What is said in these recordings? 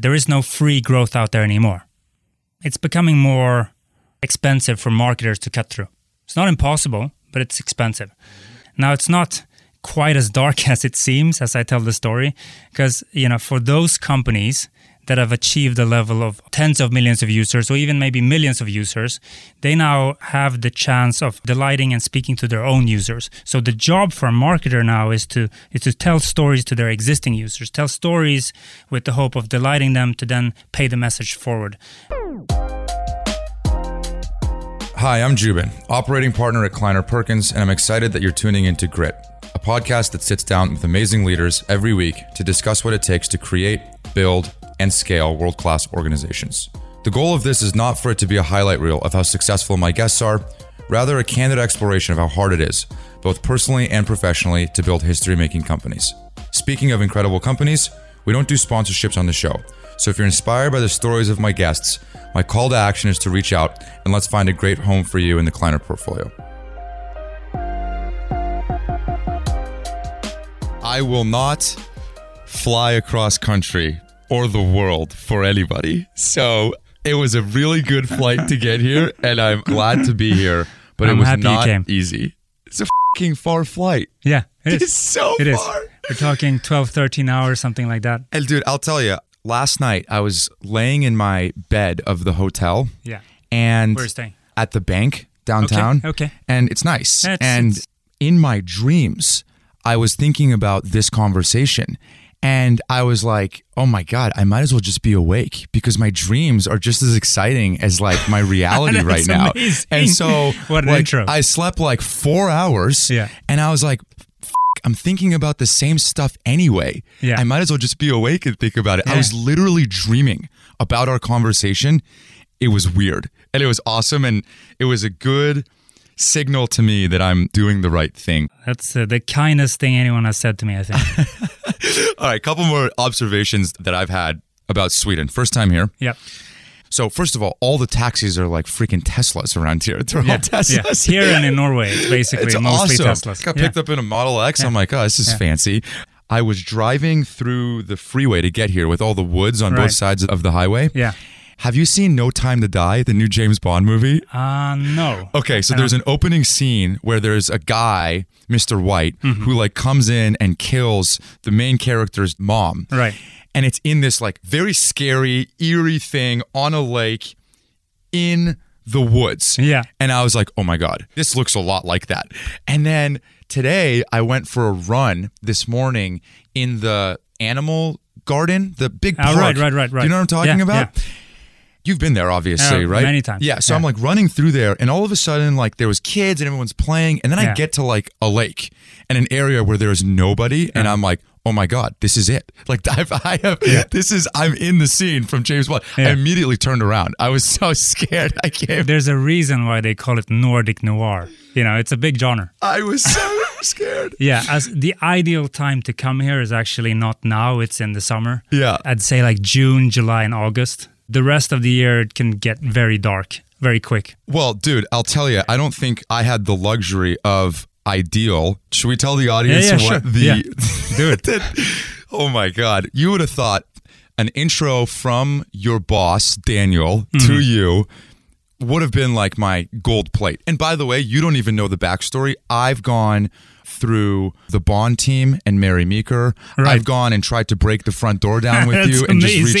There is no free growth out there anymore. It's becoming more expensive for marketers to cut through. It's not impossible, but it's expensive. Now, it's not quite as dark as it seems as I tell the story, because, you know, for those companies that have achieved a level of tens of millions of users, or even maybe millions of users, they now have the chance of delighting and speaking to their own users. So the job for a marketer now is to tell stories to their existing users, tell stories with the hope of delighting them to then pay the message forward. Hi, I'm Jubin, operating partner at Kleiner Perkins, and I'm excited that you're tuning into Grit, a podcast that sits down with amazing leaders every week to discuss what it takes to create, build, and scale world-class organizations. The goal of this is not for it to be a highlight reel of how successful my guests are, rather a candid exploration of how hard it is, both personally and professionally, to build history-making companies. Speaking of incredible companies, we don't do sponsorships on the show, so if you're inspired by the stories of my guests, my call to action is to reach out and let's find a great home for you in the Kleiner portfolio. I will not fly across country or the world for anybody. So it was a really good flight to get here, and I'm glad to be here, but it was not easy. It's a fucking far flight. Yeah, it is. So it far. Is. We're talking 12, 13 hours, something like that. And dude, I'll tell you, last night I was laying in my bed of the hotel. Yeah. And where are you staying? At the bank downtown. Okay. And it's nice. And in my dreams, I was thinking about this conversation. And I was like, oh my God, I might as well just be awake because my dreams are just as exciting as like my reality right now. Amazing. And so what an intro. I slept like 4 hours and I was like, I'm thinking about the same stuff anyway. Yeah. I might as well just be awake and think about it. Yeah. I was literally dreaming about our conversation. It was weird and it was awesome. And it was a good signal to me that I'm doing the right thing. That's the kindest thing anyone has said to me, I think. All right, couple more observations that I've had about Sweden. First time here. Yep. So first of all the taxis are like freaking Teslas around here. They're all Teslas. Yeah. Here and in Norway, it's basically mostly awesome. Teslas. Got picked up in a Model X. I'm like, oh, this is fancy. I was driving through the freeway to get here with all the woods on both sides of the highway. Yeah. Have you seen No Time to Die, the new James Bond movie? No. Okay, so there's an opening scene where there's a guy, Mr. White, who like comes in and kills the main character's mom. Right. And it's in this like very scary, eerie thing on a lake in the woods. Yeah. And I was like, oh my God, this looks a lot like that. And then today I went for a run this morning in the animal garden, the big park. Right. You know what I'm talking about? Yeah. You've been there, obviously, right? Many times. Yeah, so I'm like running through there, and all of a sudden, like there was kids and everyone's playing, and then I get to like a lake and an area where there is nobody, and I'm like, oh my God, this is it! Like I'm in the scene from James Bond. Yeah. I immediately turned around. I was so scared. I can't. There's a reason why they call it Nordic noir. You know, it's a big genre. I was so scared. Yeah, as the ideal time to come here is actually not now. It's in the summer. Yeah, I'd say like June, July, and August. The rest of the year, it can get very dark, very quick. Well, dude, I'll tell you, I don't think I had the luxury of ideal. Should we tell the audience what sure. Do it. Oh my God. You would have thought an intro from your boss, Daniel, to you would have been like my gold plate. And by the way, you don't even know the backstory. I've gone through the Bond team and Mary Meeker. Right. I've gone and tried to break the front door down with you and just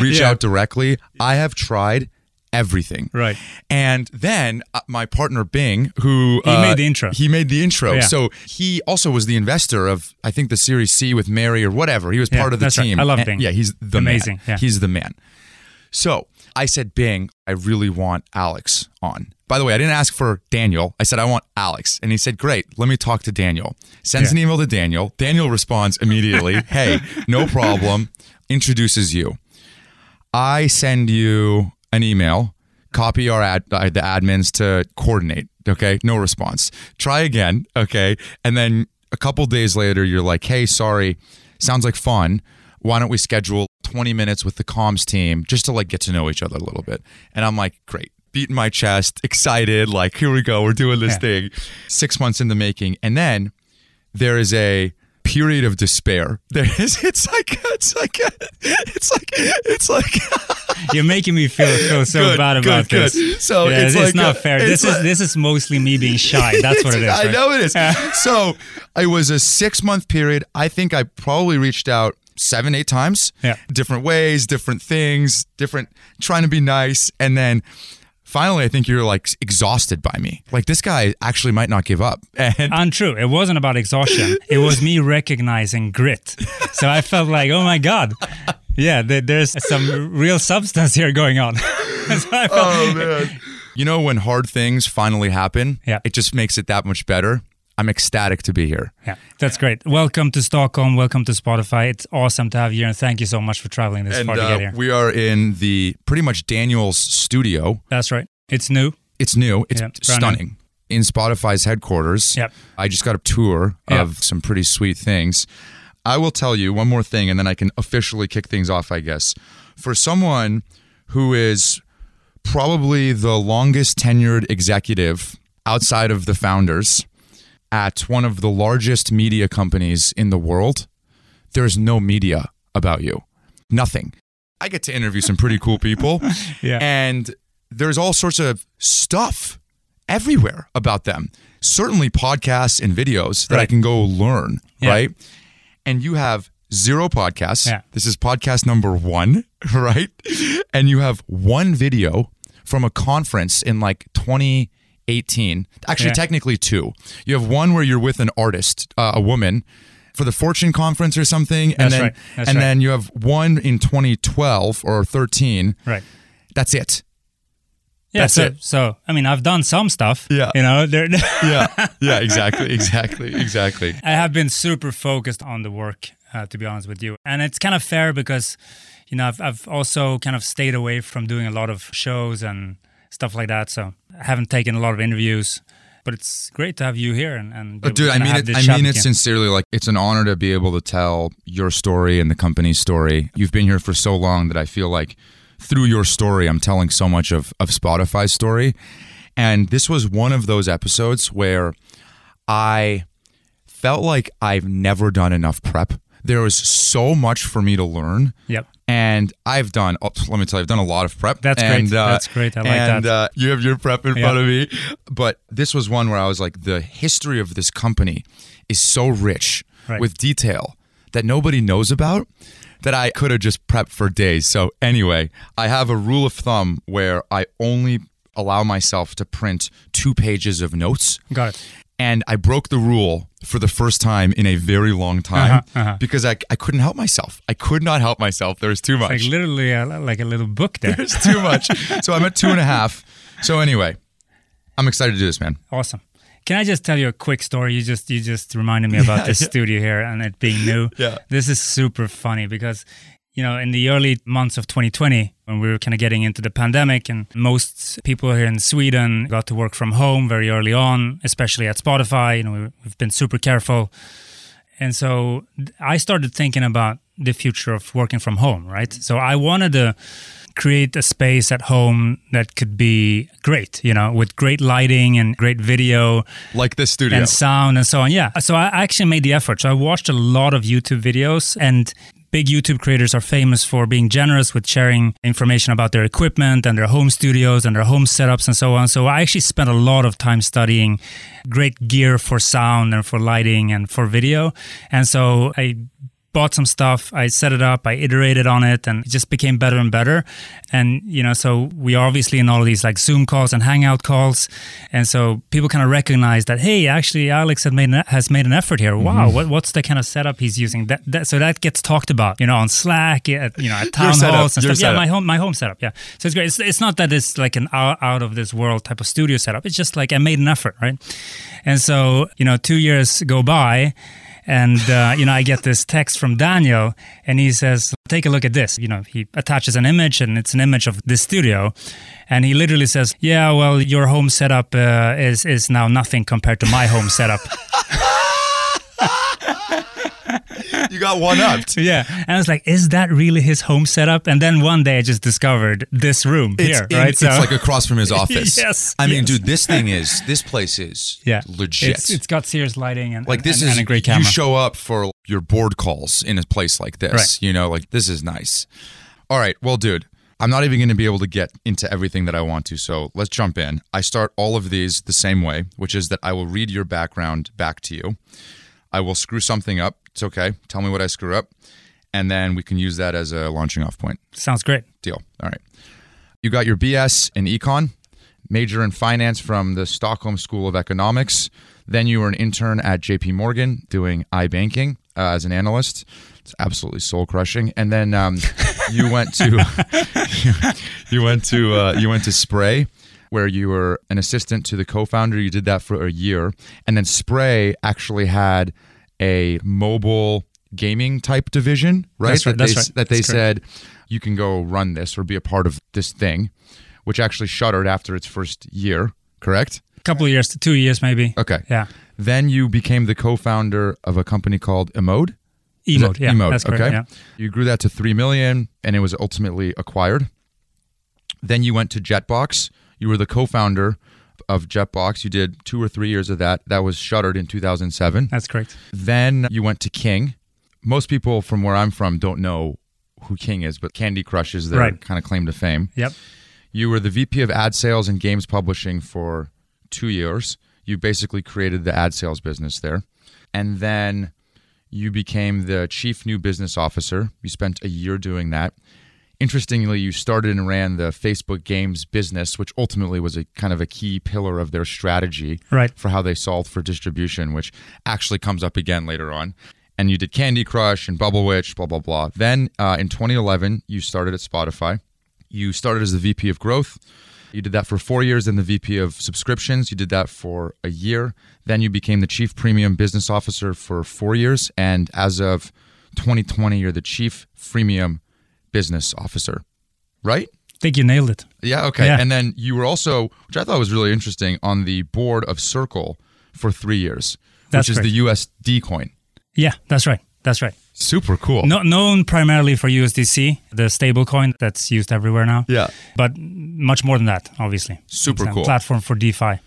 reach out directly. I have tried everything. Right. And then my partner Bing, who he made the intro. Yeah. So he also was the investor of I think the Series C with Mary or whatever. He was part of the team. Right. I love Bing. Yeah, he's the amazing man. Yeah. He's the man. So I said, Bing, I really want Alex on. By the way, I didn't ask for Daniel. I said, I want Alex. And he said, great, let me talk to Daniel. Sends an email to Daniel. Daniel responds immediately, hey, no problem. Introduces you. I send you an email. Copy our the admins to coordinate. Okay, no response. Try again. Okay, and then a couple days later, you're like, hey, sorry, sounds like fun. Why don't we schedule 20 minutes with the comms team just to like get to know each other a little bit? And I'm like, great. Beating my chest, excited, like, here we go, we're doing this thing. 6 months in the making. And then there is a period of despair. It's like you're making me feel so good, bad about good. This. So yeah, it's not fair. This is mostly me being shy. That's what it is. Right? I know it is. So it was a 6-month period. I think I probably reached out 7-8 times, different ways, different things, different trying to be nice, and then finally, I think you're like exhausted by me. Like, this guy actually might not give up. Untrue. It wasn't about exhaustion. It was me recognizing grit. So I felt like, oh my God. Yeah, there's some real substance here going on. So I felt, oh man. You know, when hard things finally happen, it just makes it that much better. I'm ecstatic to be here. Yeah, that's great. Welcome to Stockholm. Welcome to Spotify. It's awesome to have you here, and thank you so much for traveling this far to get here. We are in the pretty much Daniel's studio. That's right. It's new. It's new. It's stunning. New. In Spotify's headquarters. Yep. I just got a tour of some pretty sweet things. I will tell you one more thing, and then I can officially kick things off, I guess. For someone who is probably the longest tenured executive outside of the founders at one of the largest media companies in the world, there's no media about you. Nothing. I get to interview some pretty cool people. And there's all sorts of stuff everywhere about them. Certainly podcasts and videos that I can go learn, right? And you have 0 podcasts. Yeah. This is podcast number 1, right? And you have 1 video from a conference in like 2018. Actually, technically 2. You have one where you're with an artist, a woman, for the Fortune conference or something, and then you have one in 2012 or 13. Right. That's it. Yeah. That's it. So I mean, I've done some stuff. Yeah. You know. Yeah. Exactly. I have been super focused on the work, to be honest with you, and it's kind of fair because, you know, I've also kind of stayed away from doing a lot of shows and stuff like that. So I haven't taken a lot of interviews, but it's great to have you here. And dude, I mean it sincerely. Like, it's an honor to be able to tell your story and the company's story. You've been here for so long that I feel like through your story, I'm telling so much of Spotify's story. And this was one of those episodes where I felt like I've never done enough prep. There was so much for me to learn. Yep. And I've done, let me tell you, I've done a lot of prep. That's great. I like that. And you have your prep in front of me. But this was one where I was like, the history of this company is so rich with detail that nobody knows about that I could have just prepped for days. So anyway, I have a rule of thumb where I only allow myself to print 2 pages of notes. Got it. And I broke the rule for the first time in a very long time because I couldn't help myself. I could not help myself. There was too much. It's like literally like a little book there. There's too much. So I'm at 2.5. So anyway, I'm excited to do this, man. Awesome. Can I just tell you a quick story? You just reminded me about this studio here and it being new. Yeah. This is super funny because, you know, in the early months of 2020, when we were kind of getting into the pandemic and most people here in Sweden got to work from home very early on, especially at Spotify, you know, we've been super careful. And so I started thinking about the future of working from home, right? So I wanted to create a space at home that could be great, you know, with great lighting and great video. Like this studio. And sound and so on, yeah. So I actually made the effort. So I watched a lot of YouTube videos, and big YouTube creators are famous for being generous with sharing information about their equipment and their home studios and their home setups and so on. So I actually spent a lot of time studying great gear for sound and for lighting and for video. And so I bought some stuff, I set it up, I iterated on it, and it just became better and better. And, you know, so we are obviously in all of these like Zoom calls and Hangout calls. And so people kind of recognize that, hey, actually Alex has made an effort here. Wow, what's the kind of setup he's using? So that gets talked about, you know, on Slack, at town halls and stuff. Yeah, my home setup, yeah. So it's great. It's not that it's like an out of this world type of studio setup. It's just like I made an effort, right? And so, you know, 2 years go by, and, you know, I get this text from Daniel and he says, take a look at this. You know, he attaches an image and it's an image of this studio. And he literally says, yeah, well, your home setup is now nothing compared to my home setup. You got one-upped. Yeah. And I was like, is that really his home setup? And then one day I just discovered this room here, right? It's like across from his office. Yes. I mean, dude, this place is legit. It's got Sears lighting and a great camera. You show up for your board calls in a place like this. Right. You know, like, this is nice. All right. Well, dude, I'm not even going to be able to get into everything that I want to, so let's jump in. I start all of these the same way, which is that I will read your background back to you. I will screw something up. It's okay. Tell me what I screw up, and then we can use that as a launching off point. Sounds great. Deal. All right. You got your BS in econ, major in finance from the Stockholm School of Economics. Then you were an intern at JP Morgan doing iBanking as an analyst. It's absolutely soul crushing. And then you went to Spray, where you were an assistant to the co-founder. You did that for a year, and then Spray actually had a mobile gaming type division, right? That's correct. You can go run this or be a part of this thing, which actually shuttered after its first year. Correct? A couple of years, 2 years maybe. Okay. Yeah. Then you became the co-founder of a company called Emode. Emode, that's correct. Okay. Yeah. You grew that to 3 million and it was ultimately acquired. Then you went to Jetbox. You were the co-founder of Jetbox. You did 2 or 3 years of that. That was shuttered in 2007. That's correct. Then you went to King. Most people from where I'm from don't know who King is, but Candy Crush is their kind of claim to fame. Yep. You were the VP of ad sales and games publishing for 2 years. You basically created the ad sales business there. And then you became the chief new business officer. You spent a year doing that. Interestingly, you started and ran the Facebook games business, which ultimately was a kind of a key pillar of their strategy for how they solved for distribution, which actually comes up again later on. And you did Candy Crush and Bubble Witch, blah, blah, blah. Then in 2011, you started at Spotify. You started as the VP of growth. You did that for 4 years, then the VP of subscriptions. You did that for a year. Then you became the chief premium business officer for 4 years. And as of 2020, you're the chief freemium business officer, right? I think you nailed it. Yeah, okay. Yeah. And then you were also, which I thought was really interesting, on the board of Circle for 3 years, which is the USD coin. Yeah, that's right. That's right. Super cool. No, known primarily for USDC, the stable coin that's used everywhere now. Yeah. But much more than that, obviously. Super cool. Platform for DeFi.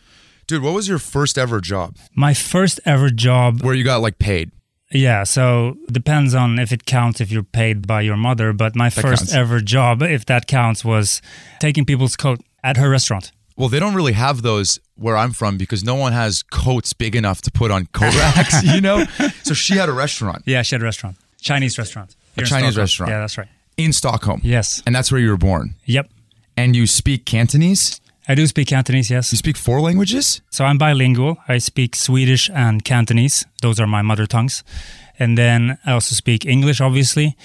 Dude, what was your first ever job? My first ever job. Where you got like paid. Yeah. So depends on if it counts if you're paid by your mother. But my first ever job, if that counts, was taking people's coat at her restaurant. Well, they don't really have those where I'm from because no one has coats big enough to put on coat racks, you know? So she had a restaurant. Yeah, she had a restaurant. Chinese restaurant. A Chinese restaurant. Yeah, that's right. In Stockholm. Yes. And that's where you were born. Yep. And you speak Cantonese? I do speak Cantonese, yes. You speak 4 languages? So I'm bilingual. I speak Swedish and Cantonese. Those are my mother tongues. And then I also speak English, obviously.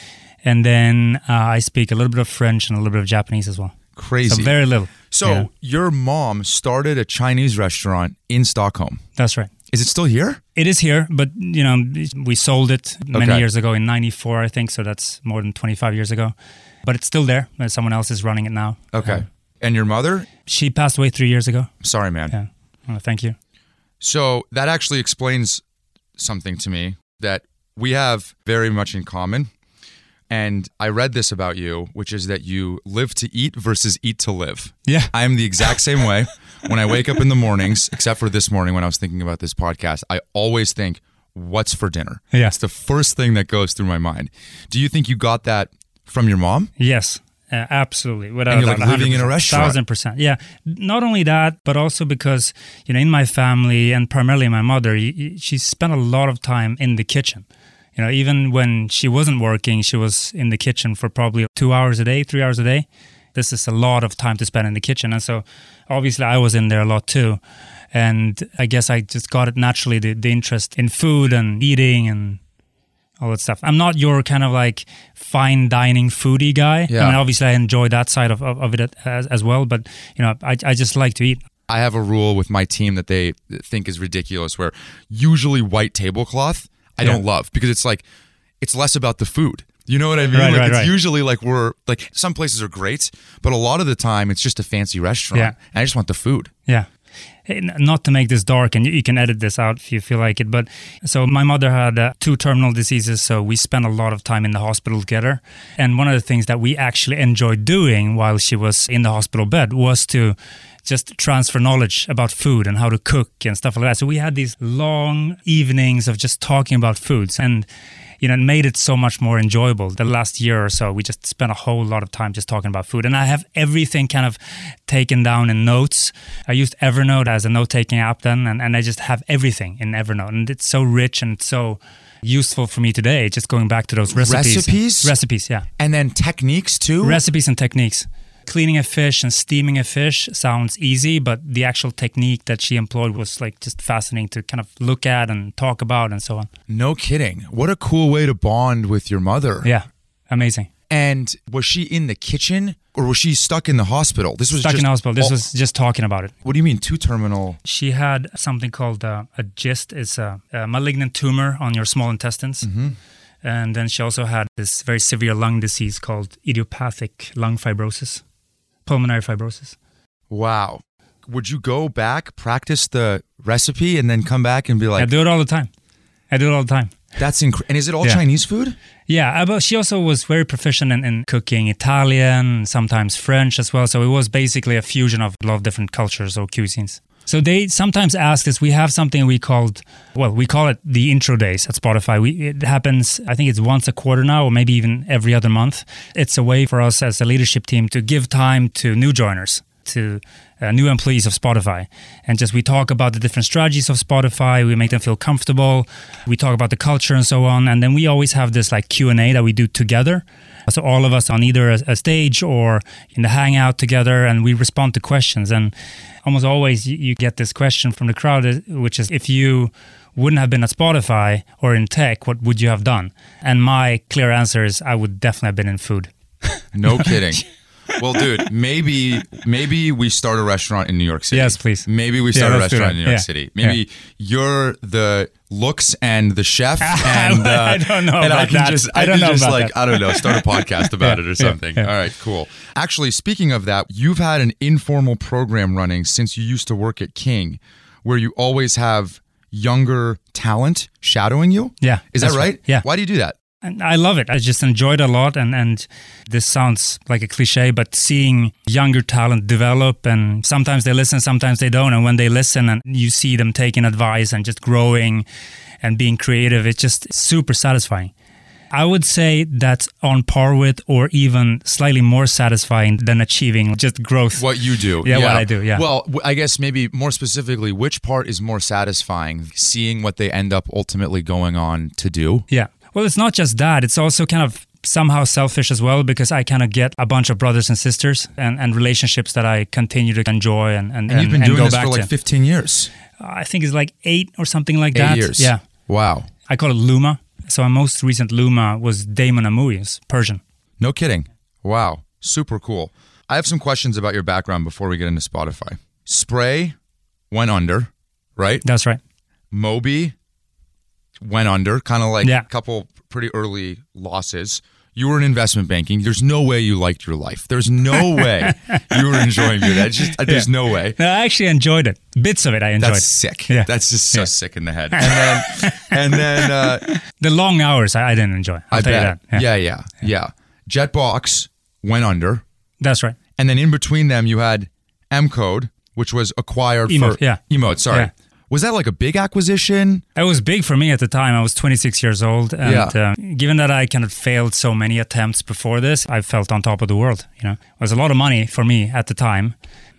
And then I speak a little bit of French and a little bit of Japanese as well. Crazy. So very little. So your mom started a Chinese restaurant in Stockholm. That's right. Is it still here? It is here, but you know, we sold it many years ago in 94, I think. So that's more than 25 years ago, but it's still there. Someone else is running it now. Okay. And your mother? She passed away 3 years ago. Sorry, man. Yeah. Well, thank you. So that actually explains something to me that we have very much in common. And I read this about you, which is that you live to eat versus eat to live. Yeah. I am the exact same way. When I wake up in the mornings, except for this morning when I was thinking about this podcast, I always think, what's for dinner? Yeah. It's the first thing that goes through my mind. Do you think you got that from your mom? Yes, absolutely. And you're like living in a restaurant. 1,000%. Yeah. Not only that, but also because, you know, in my family and primarily my mother, she spent a lot of time in the kitchen. You know, even when she wasn't working, she was in the kitchen for probably 2 hours a day, 3 hours a day. This is a lot of time to spend in the kitchen. And so obviously I was in there a lot too. And I guess I just got it naturally, the interest in food and eating and all that stuff. I'm not your kind of like fine dining foodie guy. Yeah. I mean, obviously I enjoy that side of it as well. But, you know, I just like to eat. I have a rule with my team that they think is ridiculous where usually white tablecloth I don't love because it's like, it's less about the food. You know what I mean? Usually like we're like, some places are great, but a lot of the time it's just a fancy restaurant and I just want the food. Yeah. Not to make this dark, and you can edit this out if you feel like it, but so my mother had 2 terminal diseases, so we spent a lot of time in the hospital together. And one of the things that we actually enjoyed doing while she was in the hospital bed was to just transfer knowledge about food and how to cook and stuff like that. So we had these long evenings of just talking about foods, and you know, it made it so much more enjoyable. The last year or so, we just spent a whole lot of time just talking about food. And I have everything kind of taken down in notes. I used Evernote as a note-taking app then, and I just have everything in Evernote. And it's so rich and so useful for me today, just going back to those recipes. Recipes, yeah. And then techniques too? Recipes and techniques. Cleaning a fish and steaming a fish sounds easy, but the actual technique that she employed was like just fascinating to kind of look at and talk about and so on. No kidding. What a cool way to bond with your mother. Yeah, amazing. And was she in the kitchen or was she stuck in the hospital? This was stuck in the hospital. This was just talking about it. What do you mean, 2 terminal? She had something called a GIST. It's a malignant tumor on your small intestines. Mm-hmm. And then she also had this very severe lung disease called idiopathic lung fibrosis. Pulmonary fibrosis. Wow. Would you go back, practice the recipe, and then come back and be like... I do it all the time. That's incredible. And is it all Chinese food? Yeah. But she also was very proficient in cooking Italian, sometimes French as well. So it was basically a fusion of a lot of different cultures or cuisines. So they sometimes ask us, we have something we call it the intro days at Spotify. It happens, I think it's once a quarter now, or maybe even every other month. It's a way for us as a leadership team to give time to new joiners, to new employees of Spotify. And just we talk about the different strategies of Spotify. We make them feel comfortable. We talk about the culture and so on. And then we always have this like Q&A that we do together. So all of us on either a stage or in the hangout together, and we respond to questions. And almost always you get this question from the crowd, which is, if you wouldn't have been at Spotify or in tech, what would you have done? And my clear answer is, I would definitely have been in food. No kidding. Well, dude, maybe we start a restaurant in New York City. Yes, please. Maybe we start a restaurant in New York City. Maybe you're the looks and the chef, and I don't know. And start a podcast about it or something. Yeah. All right, cool. Actually, speaking of that, you've had an informal program running since you used to work at King, where you always have younger talent shadowing you. Yeah, is that right? Yeah. Why do you do that? And I love it. I just enjoyed a lot. And this sounds like a cliche, but seeing younger talent develop, and sometimes they listen, sometimes they don't. And when they listen and you see them taking advice and just growing and being creative, it's just super satisfying. I would say that's on par with or even slightly more satisfying than achieving just growth. What you do. Yeah, what I do, yeah. Well, I guess maybe more specifically, which part is more satisfying? Seeing what they end up ultimately going on to do? Yeah. Well, it's not just that. It's also kind of somehow selfish as well, because I kind of get a bunch of brothers and sisters and relationships that I continue to enjoy and you've been doing this for like 15 years. I think it's like 8 or something like that. 8 years. Yeah. Wow. I call it Luma. So my most recent Luma was Damon Amoui's Persian. No kidding. Wow. Super cool. I have some questions about your background before we get into Spotify. Spray went under, right? That's right. Moby went under, kind of like a couple pretty early losses. You were in investment banking. There's no way you liked your life. There's no way you were enjoying your life. There's no way. No, I actually enjoyed it. Bits of it I enjoyed. That's sick. Yeah. That's just so sick in the head. And then the long hours I didn't enjoy. I'll tell you that. Yeah. Jetbox went under. That's right. And then in between them, you had Emode, which was acquired for... Emode, sorry. Yeah. Was that like a big acquisition? It was big for me at the time. I was 26 years old. And given that I kind of failed so many attempts before this, I felt on top of the world. You know, it was a lot of money for me at the time,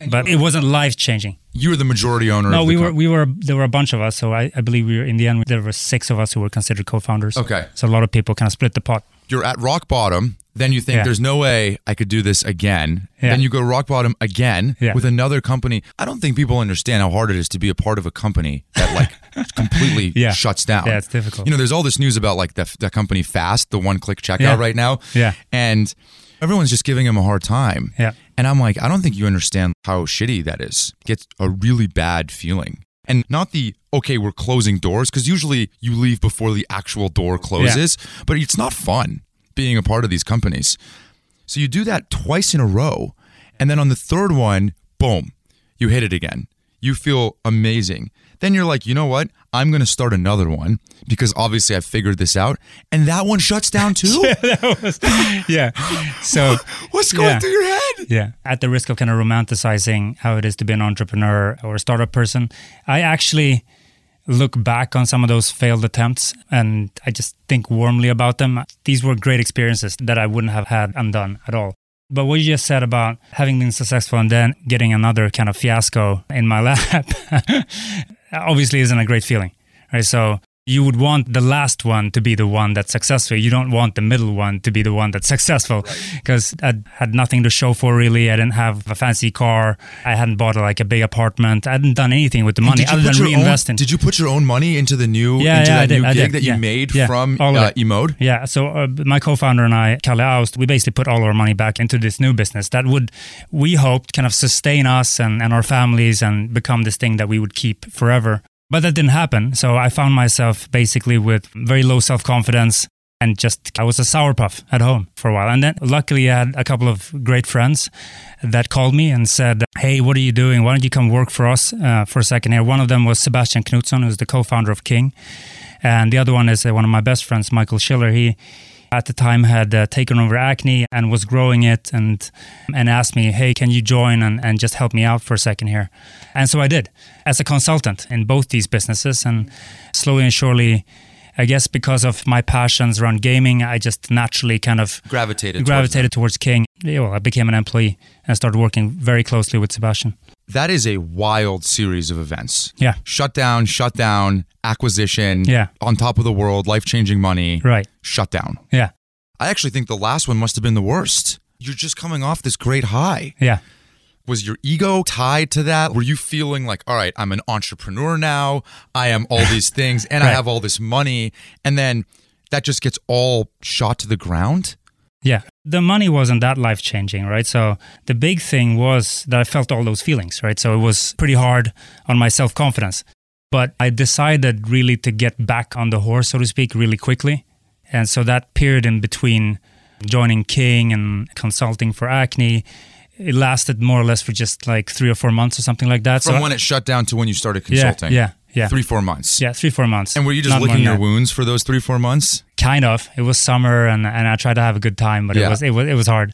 but it wasn't life-changing. You were the majority owner. No, there were a bunch of us. So I believe in the end, there were 6 of us who were considered co-founders. Okay. So a lot of people kind of split the pot. You're at rock bottom. Then you think there's no way I could do this again. Yeah. Then you go rock bottom again with another company. I don't think people understand how hard it is to be a part of a company that like completely shuts down. Yeah, it's difficult. You know, there's all this news about like the company Fast, the one-click checkout right now. Yeah. And everyone's just giving him a hard time. Yeah. And I'm like, I don't think you understand how shitty that is. It gets a really bad feeling. And not we're closing doors, because usually you leave before the actual door closes, but it's not fun being a part of these companies. So you do that twice in a row. And then on the third one, boom, you hit it again. you feel amazing. Then you're like, you know what? I'm going to start another one because obviously I figured this out. And that one shuts down too? So what's going through your head? Yeah. At the risk of kind of romanticizing how it is to be an entrepreneur or a startup person, I actually look back on some of those failed attempts and I just think warmly about them. These were great experiences that I wouldn't have had undone at all. But what you just said about having been successful and then getting another kind of fiasco in my lap obviously isn't a great feeling, right? So you would want the last one to be the one that's successful. You don't want the middle one to be the one that's successful because I had nothing to show for really. I didn't have a fancy car. I hadn't bought like a big apartment. I hadn't done anything with the money other than reinvesting. Did you put your own money into the new gig that you made from Emode? Yeah. So my co-founder and I, Kalle Aust, we basically put all our money back into this new business that would, we hoped, kind of sustain us and our families and become this thing that we would keep forever. But that didn't happen. So I found myself basically with very low self-confidence and just I was a sourpuff at home for a while. And then luckily I had a couple of great friends that called me and said, hey, what are you doing? Why don't you come work for us for a second here? One of them was Sebastian Knutsson, who's the co-founder of King. And the other one is one of my best friends, Michael Schiller. He at the time had taken over Acne and was growing it and asked me, hey, can you join and just help me out for a second here? And so I did as a consultant in both these businesses. And slowly and surely, I guess because of my passions around gaming, I just naturally kind of gravitated towards King. Yeah, well, I became an employee and started working very closely with Sebastian. That is a wild series of events. Yeah. Shut down, acquisition, on top of the world, life-changing money, right? Shut down. Yeah. I actually think the last one must have been the worst. You're just coming off this great high. Yeah. Was your ego tied to that? Were you feeling like, all right, I'm an entrepreneur now, I am all these things, and I have all this money, and then that just gets all shot to the ground? Yeah. The money wasn't that life-changing, right? So the big thing was that I felt all those feelings, right? So it was pretty hard on my self-confidence. But I decided really to get back on the horse, so to speak, really quickly. And so that period in between joining King and consulting for Acne, it lasted more or less for just like 3 or 4 months or something like that. From so when it shut down to when you started consulting? Yeah. 3-4 months. Yeah, 3-4 months. And were you just licking your wounds for those 3-4 months? Kind of. It was summer and I tried to have a good time, but it was hard.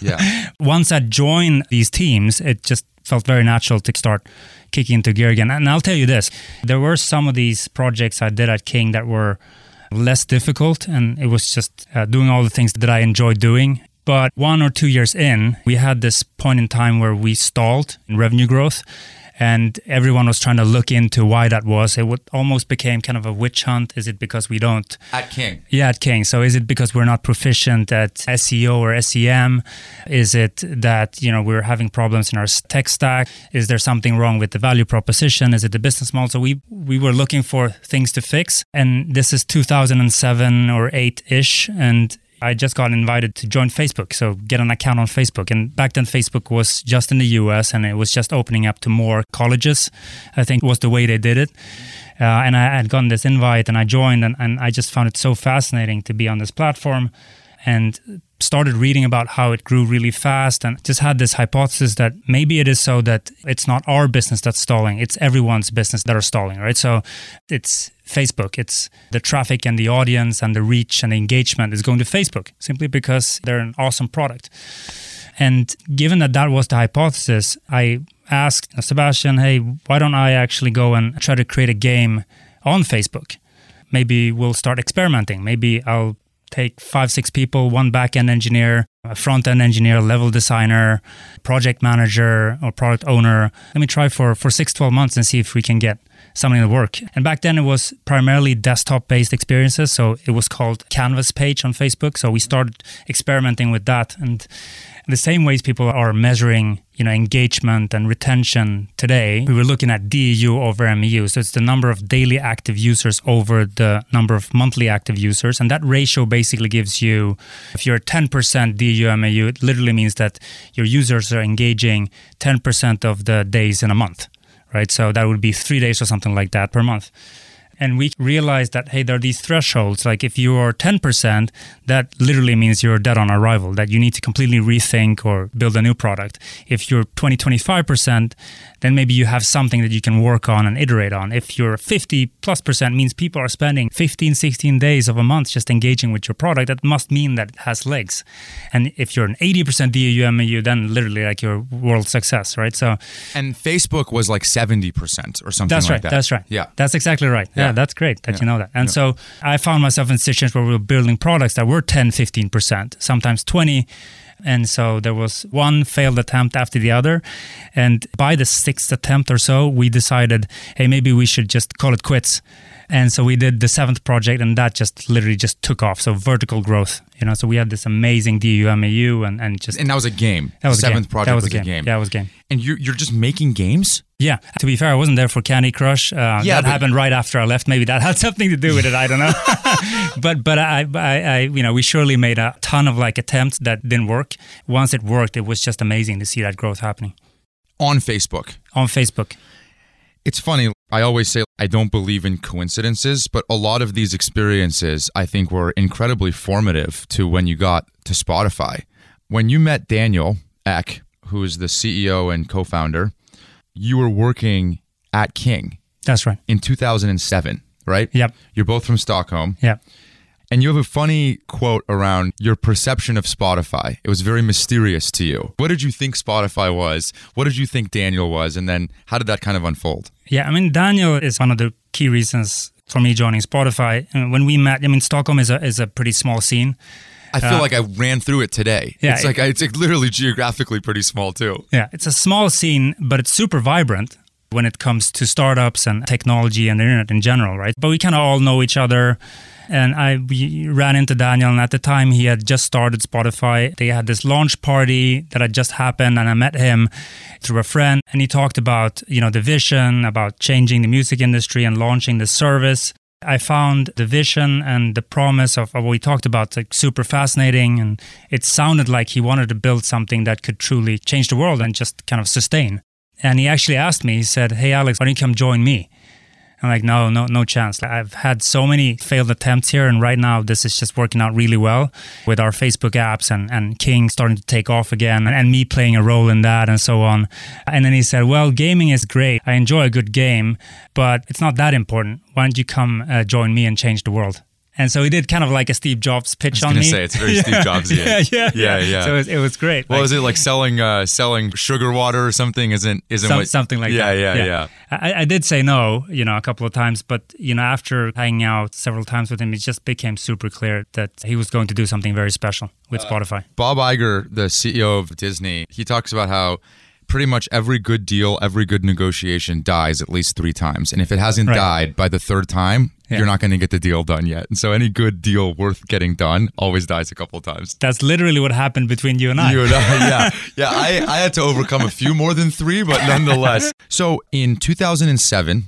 Yeah. Once I joined these teams, it just felt very natural to start kicking into gear again. And I'll tell you this, there were some of these projects I did at King that were less difficult and it was just doing all the things that I enjoyed doing. But 1 or 2 years in, we had this point in time where we stalled in revenue growth. And everyone was trying to look into why that was. It almost became kind of a witch hunt. Is it because we don't... At King. Yeah, at King. So is it because we're not proficient at SEO or SEM? Is it that, we're having problems in our tech stack? Is there something wrong with the value proposition? Is it the business model? So we were looking for things to fix. And this is 2007 or 8-ish. And I just got invited to join Facebook, so get an account on Facebook. And back then, Facebook was just in the US and it was just opening up to more colleges, I think was the way they did it. And I had gotten this invite and I joined and I just found it so fascinating to be on this platform and started reading about how it grew really fast and just had this hypothesis that maybe it is so that it's not our business that's stalling, it's everyone's business that are stalling, right? So it's Facebook, it's the traffic and the audience and the reach and the engagement is going to Facebook simply because they're an awesome product. And given that that was the hypothesis, I asked Sebastian, hey, why don't I actually go and try to create a game on Facebook? Maybe we'll start experimenting. Maybe I'll take 5-6 people, one back-end engineer, a front-end engineer, level designer, project manager or product owner. Let me try for 6-12 months and see if we can get something to work. And back then it was primarily desktop-based experiences. So it was called Canvas Page on Facebook. So we started experimenting with that. And the same ways people are measuring, engagement and retention today, we were looking at DAU over MAU. So it's the number of daily active users over the number of monthly active users. And that ratio basically gives you, if you're 10% DAU MAU, it literally means that your users are engaging 10% of the days in a month, right? So that would be 3 days or something like that per month. And we realized that, hey, there are these thresholds. Like if you are 10%, that literally means you're dead on arrival, that you need to completely rethink or build a new product. If you're 20, 25%, then maybe you have something that you can work on and iterate on. If you're 50+%, means people are spending 15, 16 days of a month just engaging with your product. That must mean that it has legs. And if you're an 80% DAU, MAU, then literally like your world success, right? So, and Facebook was like 70% or something like that. That's right. Yeah. That's exactly right. Yeah, that's great that you know that. And so I found myself in situations where we were building products that were 10, 15%, sometimes 20%. And so there was one failed attempt after the other. And by the sixth attempt or so, we decided, hey, maybe we should just call it quits. And so we did the seventh project, and that just literally just took off. So vertical growth, you know, so we had this amazing DAU, MAU and just... And that was a game. That was a game. Seventh project was a game. Yeah, it was a game. And you're just making games? Yeah. To be fair, I wasn't there for Candy Crush. That happened right after I left. Maybe that had something to do with it. I don't know. But I you know, we surely made a ton of like attempts that didn't work. Once it worked, it was just amazing to see that growth happening. On Facebook. On Facebook. It's funny. I always say I don't believe in coincidences, but a lot of these experiences I think were incredibly formative to when you got to Spotify. When you met Daniel Ek, who is the CEO and co-founder, you were working at King. That's right. In 2007, right? Yep. You're both from Stockholm. Yep. And you have a funny quote around your perception of Spotify. It was very mysterious to you. What did you think Spotify was? What did you think Daniel was? And then how did that kind of unfold? Yeah, I mean, Daniel is one of the key reasons for me joining Spotify. And when we met, I mean, Stockholm is a pretty small scene. I feel like I ran through it today. Yeah, it's literally geographically pretty small too. Yeah, it's a small scene, but it's super vibrant when it comes to startups and technology and the internet in general, right? But we kind of all know each other. And we ran into Daniel, and at the time he had just started Spotify. They had this launch party that had just happened, and I met him through a friend, and he talked about, you know, the vision, about changing the music industry and launching the service. I found the vision and the promise of what we talked about like super fascinating, and it sounded like he wanted to build something that could truly change the world and just kind of sustain. And he actually asked me, he said, "Hey Alex, why don't you come join me?" I'm like, no chance. I've had so many failed attempts here, and right now this is just working out really well with our Facebook apps and King starting to take off again and me playing a role in that and so on. And then he said, well, gaming is great. I enjoy a good game, but it's not that important. Why don't you come join me and change the world? And so he did kind of like a Steve Jobs pitch on me. I was going to say, it's very Steve Jobs-y. Yeah. So it was great. Well, like, is it like selling sugar water or something? Something like that. Yeah. I did say no, you know, a couple of times, but, you know, after hanging out several times with him, it just became super clear that he was going to do something very special with Spotify. Bob Iger, the CEO of Disney, he talks about how pretty much every good deal, every good negotiation dies at least 3 times. And if it hasn't died by the 3rd time, you're not going to get the deal done yet. And so any good deal worth getting done always dies a couple of times. That's literally what happened between you and I. Yeah. I had to overcome a few more than 3, but nonetheless. So in 2007,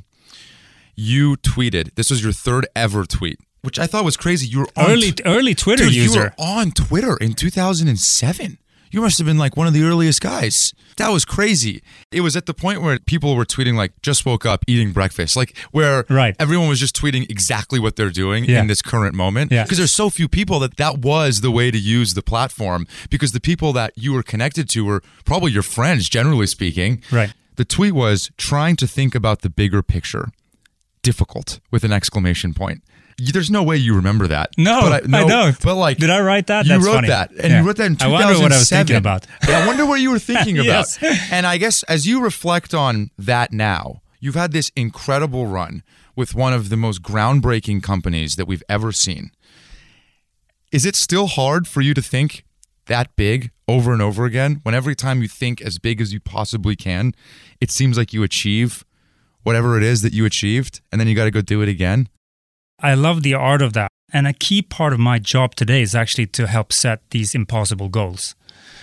you tweeted, this was your 3rd ever tweet, which I thought was crazy. You were early Twitter user. You were on Twitter in 2007. You must have been like one of the earliest guys. That was crazy. It was at the point where people were tweeting like, just woke up, eating breakfast. Like where everyone was just tweeting exactly what they're doing in this current moment. Because there's so few people that was the way to use the platform. Because the people that you were connected to were probably your friends, generally speaking. Right. The tweet was, trying to think about the bigger picture. Difficult, with an exclamation point. There's no way you remember that. No, I don't. But like, did I write that? You wrote that in 2007. I wonder what I was thinking about. I wonder what you were thinking about. And I guess as you reflect on that now, you've had this incredible run with one of the most groundbreaking companies that we've ever seen. Is it still hard for you to think that big over and over again? When every time you think as big as you possibly can, it seems like you achieve whatever it is that you achieved, and then you got to go do it again? I love the art of that. And a key part of my job today is actually to help set these impossible goals.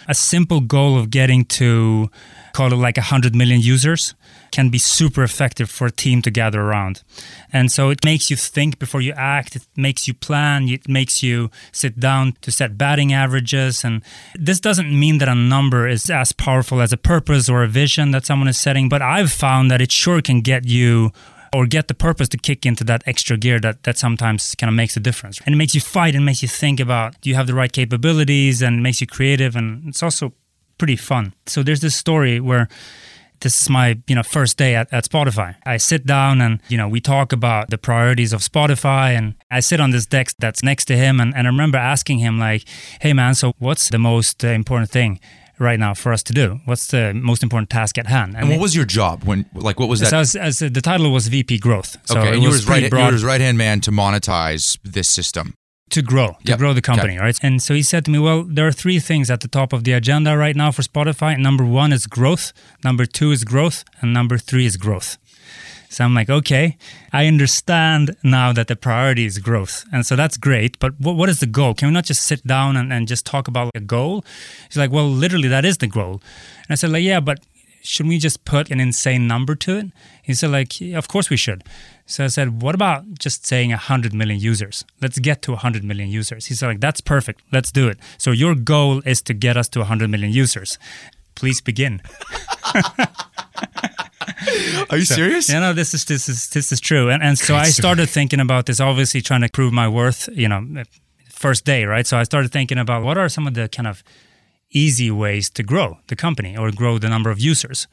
A simple goal of getting to, call it like 100 million users, can be super effective for a team to gather around. And so it makes you think before you act. It makes you plan. It makes you sit down to set batting averages. And this doesn't mean that a number is as powerful as a purpose or a vision that someone is setting, but I've found that it sure can get you or get the purpose to kick into that extra gear that sometimes kind of makes a difference. And it makes you fight and makes you think about, do you have the right capabilities, and makes you creative, and it's also pretty fun. So there's this story where this is my first day at Spotify. I sit down and we talk about the priorities of Spotify, and I sit on this desk that's next to him, and I remember asking him like, hey man, so what's the most important thing right now for us to do? What's the most important task at hand? And what was your job? What was that? So the title was VP Growth. So okay, and you were his right-hand man to monetize this system. To grow the company, right? And so he said to me, well, there are three things at the top of the agenda right now for Spotify. Number one is growth. Number two is growth. And number three is growth. So I'm like, okay, I understand now that the priority is growth. And so that's great. But what is the goal? Can we not just sit down and just talk about a goal? He's like, well, literally that is the goal. And I said like, yeah, but should we just put an insane number to it? He said like, yeah, of course we should. So I said, what about just saying 100 million users? Let's get to 100 million users. He said like, that's perfect. Let's do it. So your goal is to get us to 100 million users. Please begin. Are you serious? Yeah, no, this is true. And so I started thinking about this, obviously trying to prove my worth, first day, right? So I started thinking about what are some of the kind of easy ways to grow the company or grow the number of users,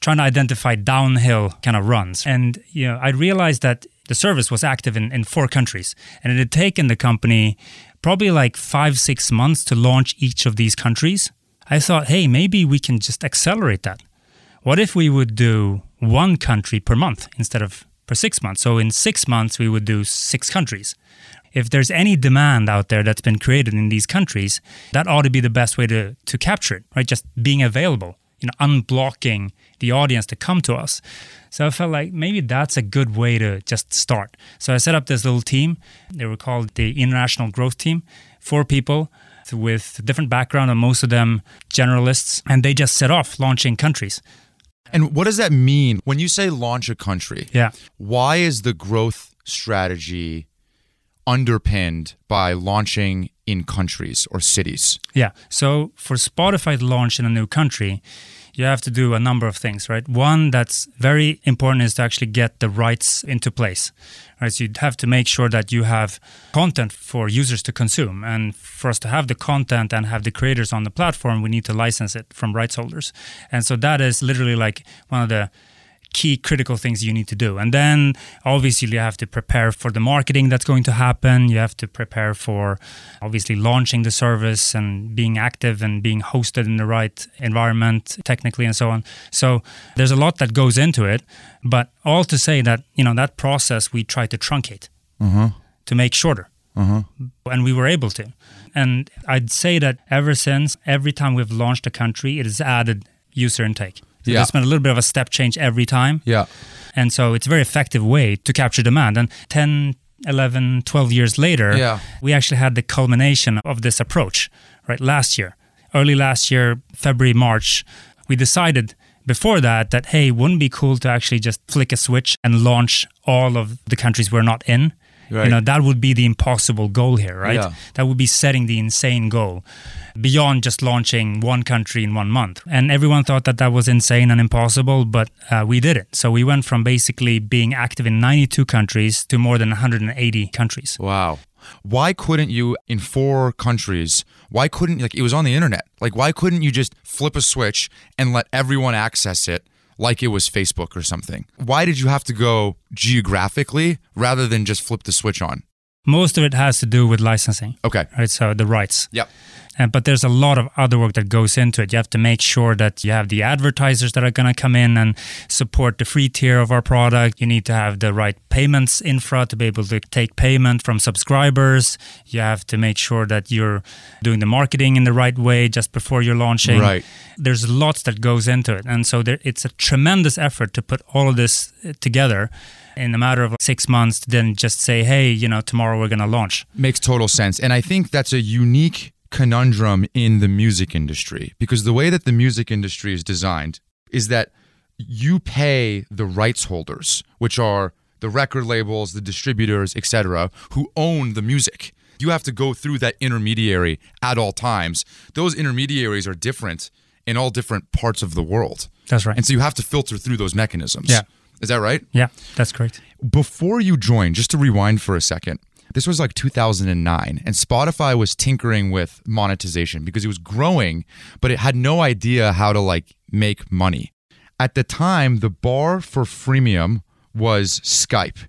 trying to identify downhill kind of runs. And I realized that the service was active in 4 countries, and it had taken the company probably like 5-6 months to launch each of these countries. I thought, hey, maybe we can just accelerate that. What if we would do 1 country per month instead of per 6 months? So in 6 months, we would do 6 countries. If there's any demand out there that's been created in these countries, that ought to be the best way to capture it, right? Just being available, unblocking the audience to come to us. So I felt like maybe that's a good way to just start. So I set up this little team. They were called the International Growth Team, 4 people with different background, and most of them generalists, and they just set off launching countries. And what does that mean? When you say launch a country, why is the growth strategy underpinned by launching in countries or cities? Yeah. So for Spotify to launch in a new country, you have to do a number of things, right? One that's very important is to actually get the rights into place, right? So you'd have to make sure that you have content for users to consume. And for us to have the content and have the creators on the platform, we need to license it from rights holders. And so that is literally like one of the key critical things you need to do. And then obviously you have to prepare for the marketing that's going to happen. You have to prepare for obviously launching the service and being active and being hosted in the right environment technically and so on. So there's a lot that goes into it, but all to say that, that process we try to truncate to make shorter. And we were able to. And I'd say that ever since, every time we've launched a country, it has added user intake. So it's been a little bit of a step change every time. Yeah. And so it's a very effective way to capture demand. And 10, 11, 12 years later, we actually had the culmination of this approach, right? Early last year, February, March, we decided before that, hey, wouldn't it be cool to actually just flick a switch and launch all of the countries we're not in? Right. That would be the impossible goal here, right? Yeah. That would be setting the insane goal beyond just launching 1 country in 1 month. And everyone thought that was insane and impossible, but we did it. So we went from basically being active in 92 countries to more than 180 countries. Wow. Why couldn't you, in 4 countries, it was on the internet. Why couldn't you just flip a switch and let everyone access it? Like it was Facebook or something. Why did you have to go geographically rather than just flip the switch on? Most of it has to do with licensing. Okay. Right, so the rights. Yep. But there's a lot of other work that goes into it. You have to make sure that you have the advertisers that are going to come in and support the free tier of our product. You need to have the right payments infra to be able to take payment from subscribers. You have to make sure that you're doing the marketing in the right way just before you're launching. Right. There's lots that goes into it. And so it's a tremendous effort to put all of this together in a matter of 6 months to then just say, hey, tomorrow we're going to launch. Makes total sense. And I think that's a unique conundrum in the music industry, because the way that the music industry is designed is that you pay the rights holders, which are the record labels, the distributors, etc., who own the music. You have to go through that intermediary at all times. Those intermediaries are different in all different parts of the world. That's right. And so you have to filter through those mechanisms. Yeah. Is that right? Yeah, that's correct. Before you joined, just to rewind for a second, this was like 2009, and Spotify was tinkering with monetization because it was growing, but it had no idea how to like make money. At the time, the bar for freemium was Skype,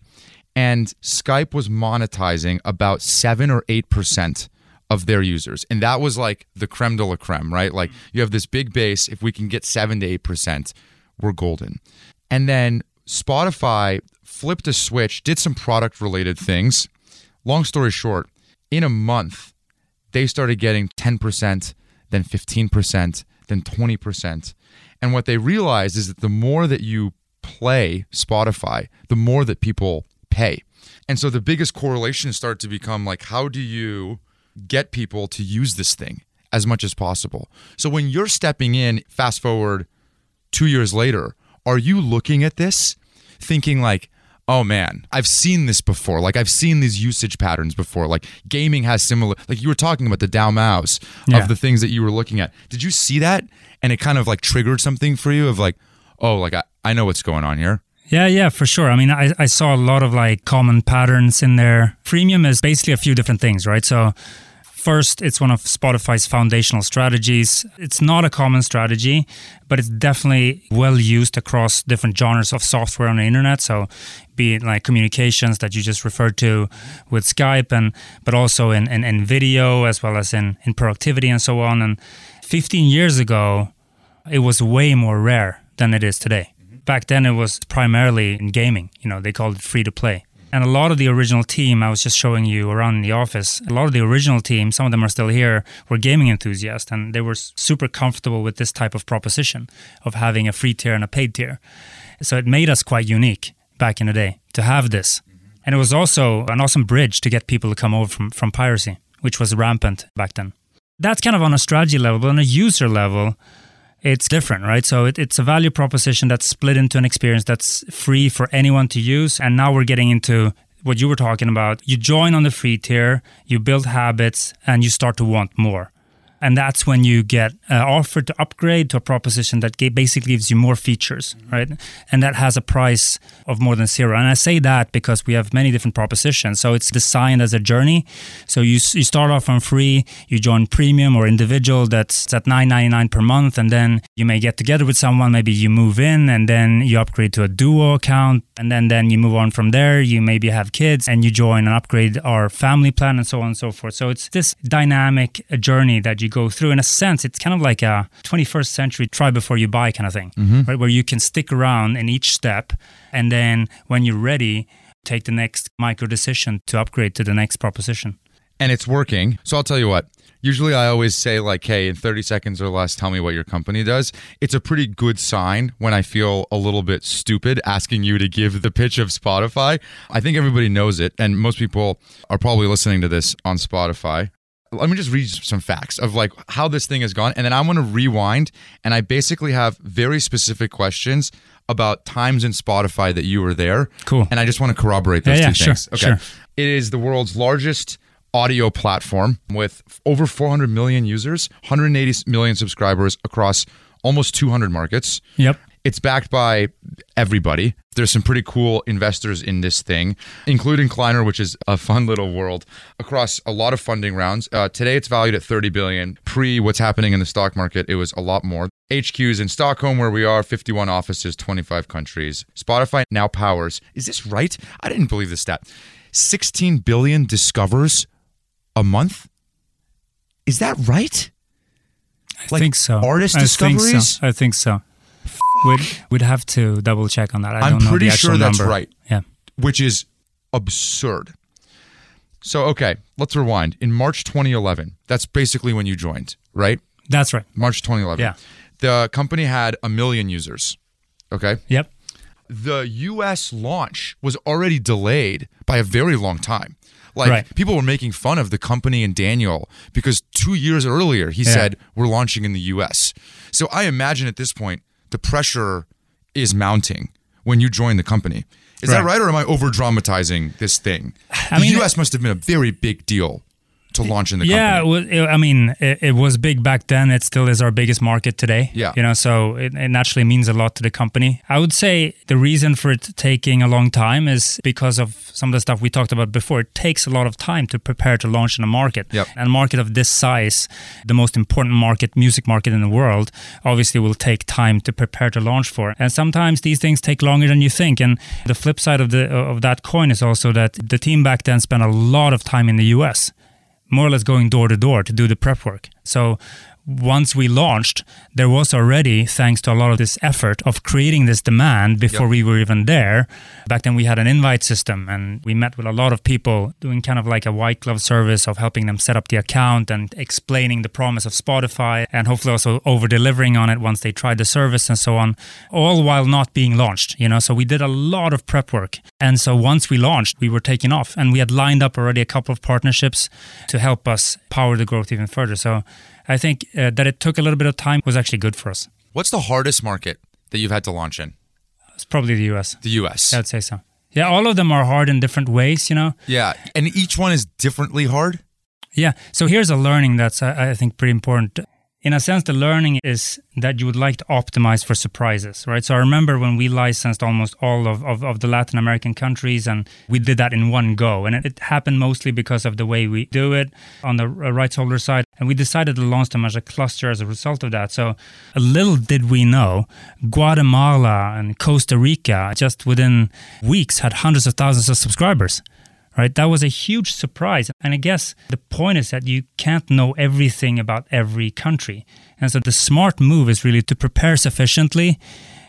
and Skype was monetizing about 7 or 8% of their users. And that was like the creme de la creme, right? Like you have this big base. If we can get 7 to 8%, we're golden. And then Spotify flipped a switch, did some product-related things. Long story short, in a month, they started getting 10%, then 15%, then 20%. And what they realized is that the more that you play Spotify, the more that people pay. And so the biggest correlation started to become like, how do you get people to use this thing as much as possible? So when you're stepping in, fast forward 2 years later, are you looking at this thinking like, oh man, I've seen this before. Like I've seen these usage patterns before. Like gaming has similar, like you were talking about the Dow Mouse of the things that you were looking at. Did you see that? And it kind of like triggered something for you of like, oh, like I know what's going on here. Yeah, for sure. I mean, I saw a lot of like common patterns in there. Freemium is basically a few different things, right? So first, it's one of Spotify's foundational strategies. It's not a common strategy, but it's definitely well used across different genres of software on the internet. So be it like communications that you just referred to with Skype, and but also in video as well as in productivity and so on. And 15 years ago, it was way more rare than it is today. Back then, it was primarily in gaming. You know, they called it free to play. And a lot of the original team I was just showing you around in the office, a lot of the original team, some of them are still here, were gaming enthusiasts, and they were super comfortable with this type of proposition of having a free tier and a paid tier. So it made us quite unique back in the day to have this. And it was also an awesome bridge to get people to come over from piracy, which was rampant back then. That's kind of on a strategy level, but on a user level, it's different, right? So it's a value proposition that's split into an experience that's free for anyone to use. And now we're getting into what you were talking about. You join on the free tier, you build habits, and you start to want more. And that's when you get offered to upgrade to a proposition that basically gives you more features, right? And that has a price of more than zero. And I say that because we have many different propositions. So it's designed as a journey. So you start off on free, you join premium or individual, that's at $9.99 per month. And then you may get together with someone, maybe you move in, and then you upgrade to a duo account. And then you move on from there. You maybe have kids and you join and upgrade our family plan and so on and so forth. So it's this dynamic journey that you go through. In a sense, it's kind of like a 21st century try before you buy kind of thing, right? Where you can stick around in each step, and then when you're ready, take the next micro decision to upgrade to the next proposition. And it's working. So I'll tell you what, usually I always say like, hey, in 30 seconds or less, tell me what your company does. It's a pretty good sign when I feel a little bit stupid asking you to give the pitch of Spotify. I think everybody knows it. And most people are probably listening to this on Spotify. Let me just read some facts of like how this thing has gone. And then I want to rewind. And I basically have very specific questions about times in Spotify that you were there. Cool. And I just want to corroborate those two things. Sure. It is the world's largest audio platform with over 400 million users, 180 million subscribers across almost 200 markets. Yep. It's backed by everybody. There's some pretty cool investors in this thing, including Kleiner, which is a fun little world, across a lot of funding rounds. Today, it's valued at $30 billion. Pre what's happening in the stock market, it was a lot more. HQ's in Stockholm, where we are, 51 offices, 25 countries. Spotify now powers, is this right? I didn't believe this stat. 16 billion discovers a month? Is that right? I think so. Artist discoveries? I think so. We'd have to double check on that. I'm pretty sure that's right. Yeah. Which is absurd. So, okay, let's rewind. In March 2011, that's basically when you joined, right? That's right. March 2011. Yeah. The company had 1 million users. Okay. Yep. The US launch was already delayed by a very long time. Like people were making fun of the company and Daniel because 2 years earlier, he said, we're launching in the US. So I imagine at this point, the pressure is mounting when you join the company. Is that right, or am I over-dramatizing this thing? I mean, the US must have been a very big deal to launching the company. Yeah, I mean, it was big back then. It still is our biggest market today. Yeah. You know, so it naturally means a lot to the company. I would say the reason for it taking a long time is because of some of the stuff we talked about before. It takes a lot of time to prepare to launch in a market. Yep. And a market of this size, the most important market, music market in the world, obviously will take time to prepare to launch for. And sometimes these things take longer than you think. And the flip side of that coin is also that the team back then spent a lot of time in the US, more or less going door to door to do the prep work. So once we launched, there was already, thanks to a lot of this effort of creating this demand before we were even there. Back then we had an invite system and we met with a lot of people doing kind of like a white glove service of helping them set up the account and explaining the promise of Spotify and hopefully also over-delivering on it once they tried the service and so on, all while not being launched, you know. So we did a lot of prep work. And so once we launched, we were taking off and we had lined up already a couple of partnerships to help us power the growth even further. So I think that it took a little bit of time was actually good for us. What's the hardest market that you've had to launch in? It's probably the US. The US. I'd say so. Yeah, all of them are hard in different ways, you know? Yeah, and each one is differently hard? Yeah, so here's a learning that's, I think, pretty important. In a sense, the learning is that you would like to optimize for surprises, right? So I remember when we licensed almost all of the Latin American countries, and we did that in one go. And it happened mostly because of the way we do it on the rights holder side. And we decided to launch them as a cluster as a result of that. So little did we know, Guatemala and Costa Rica just within weeks had hundreds of thousands of subscribers. Right? That was a huge surprise. And I guess the point is that you can't know everything about every country. And so the smart move is really to prepare sufficiently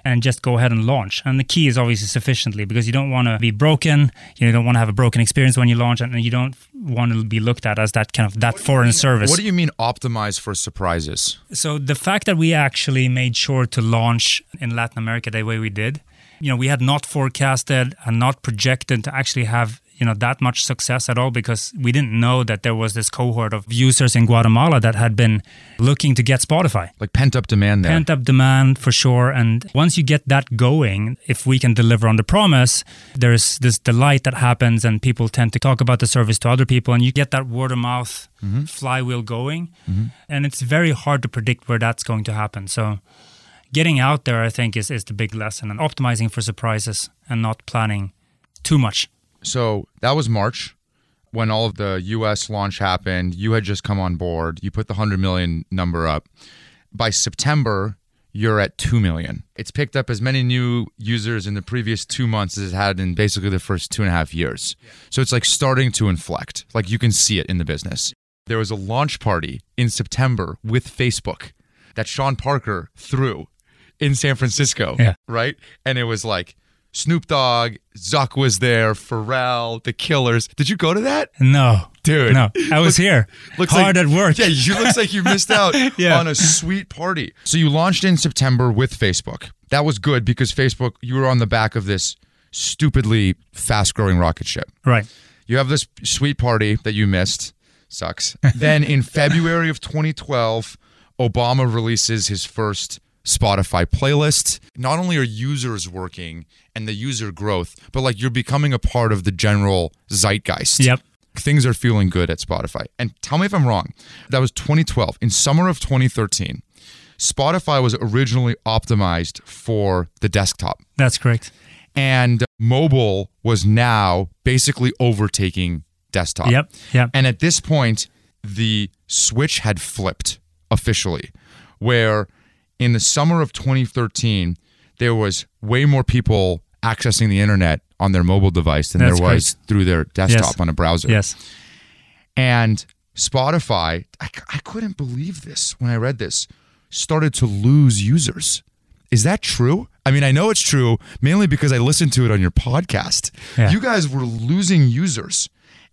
and just go ahead and launch. And the key is obviously sufficiently, because you don't want to be broken. You don't want to have a broken experience when you launch, and you don't want to be looked at as that kind of that foreign service. What do you mean optimize for surprises? So the fact that we actually made sure to launch in Latin America the way we did, you know, we had not forecasted and not projected to actually have that much success at all, because we didn't know that there was this cohort of users in Guatemala that had been looking to get Spotify. Like pent-up demand there. Pent-up demand for sure. And once you get that going, if we can deliver on the promise, there's this delight that happens and people tend to talk about the service to other people and you get that word of mouth flywheel going. Mm-hmm. And it's very hard to predict where that's going to happen. So getting out there, I think, is the big lesson, and optimizing for surprises and not planning too much. So that was March when all of the U.S. launch happened. You had just come on board. You put the 100 million number up. By September, you're at 2 million. It's picked up as many new users in the previous 2 months as it had in basically the first 2.5 years. Yeah. So it's like starting to inflect. Like you can see it in the business. There was a launch party in September with Facebook that Sean Parker threw in San Francisco, right? And it was like, Snoop Dogg, Zuck was there, Pharrell, The Killers. Did you go to that? No. Dude. No, I was here. Hard at work. Yeah, you looks like you missed out on a sweet party. So you launched in September with Facebook. That was good because Facebook, you were on the back of this stupidly fast-growing rocket ship. Right. You have this sweet party that you missed. Sucks. Then in February of 2012, Obama releases his first Spotify playlist. Not only are users working and the user growth, but like you're becoming a part of the general zeitgeist. Yep. Things are feeling good at Spotify. And tell me if I'm wrong. That was 2012. In summer of 2013, Spotify was originally optimized for the desktop. That's correct. And mobile was now basically overtaking desktop. Yep. Yep. And at this point, the switch had flipped officially, where in the summer of 2013, there was way more people accessing the internet on their mobile device than there was through their desktop on a browser. Yes. And Spotify, I couldn't believe this when I read this, started to lose users. Is that true? I mean, I know it's true mainly because I listened to it on your podcast. Yeah. You guys were losing users,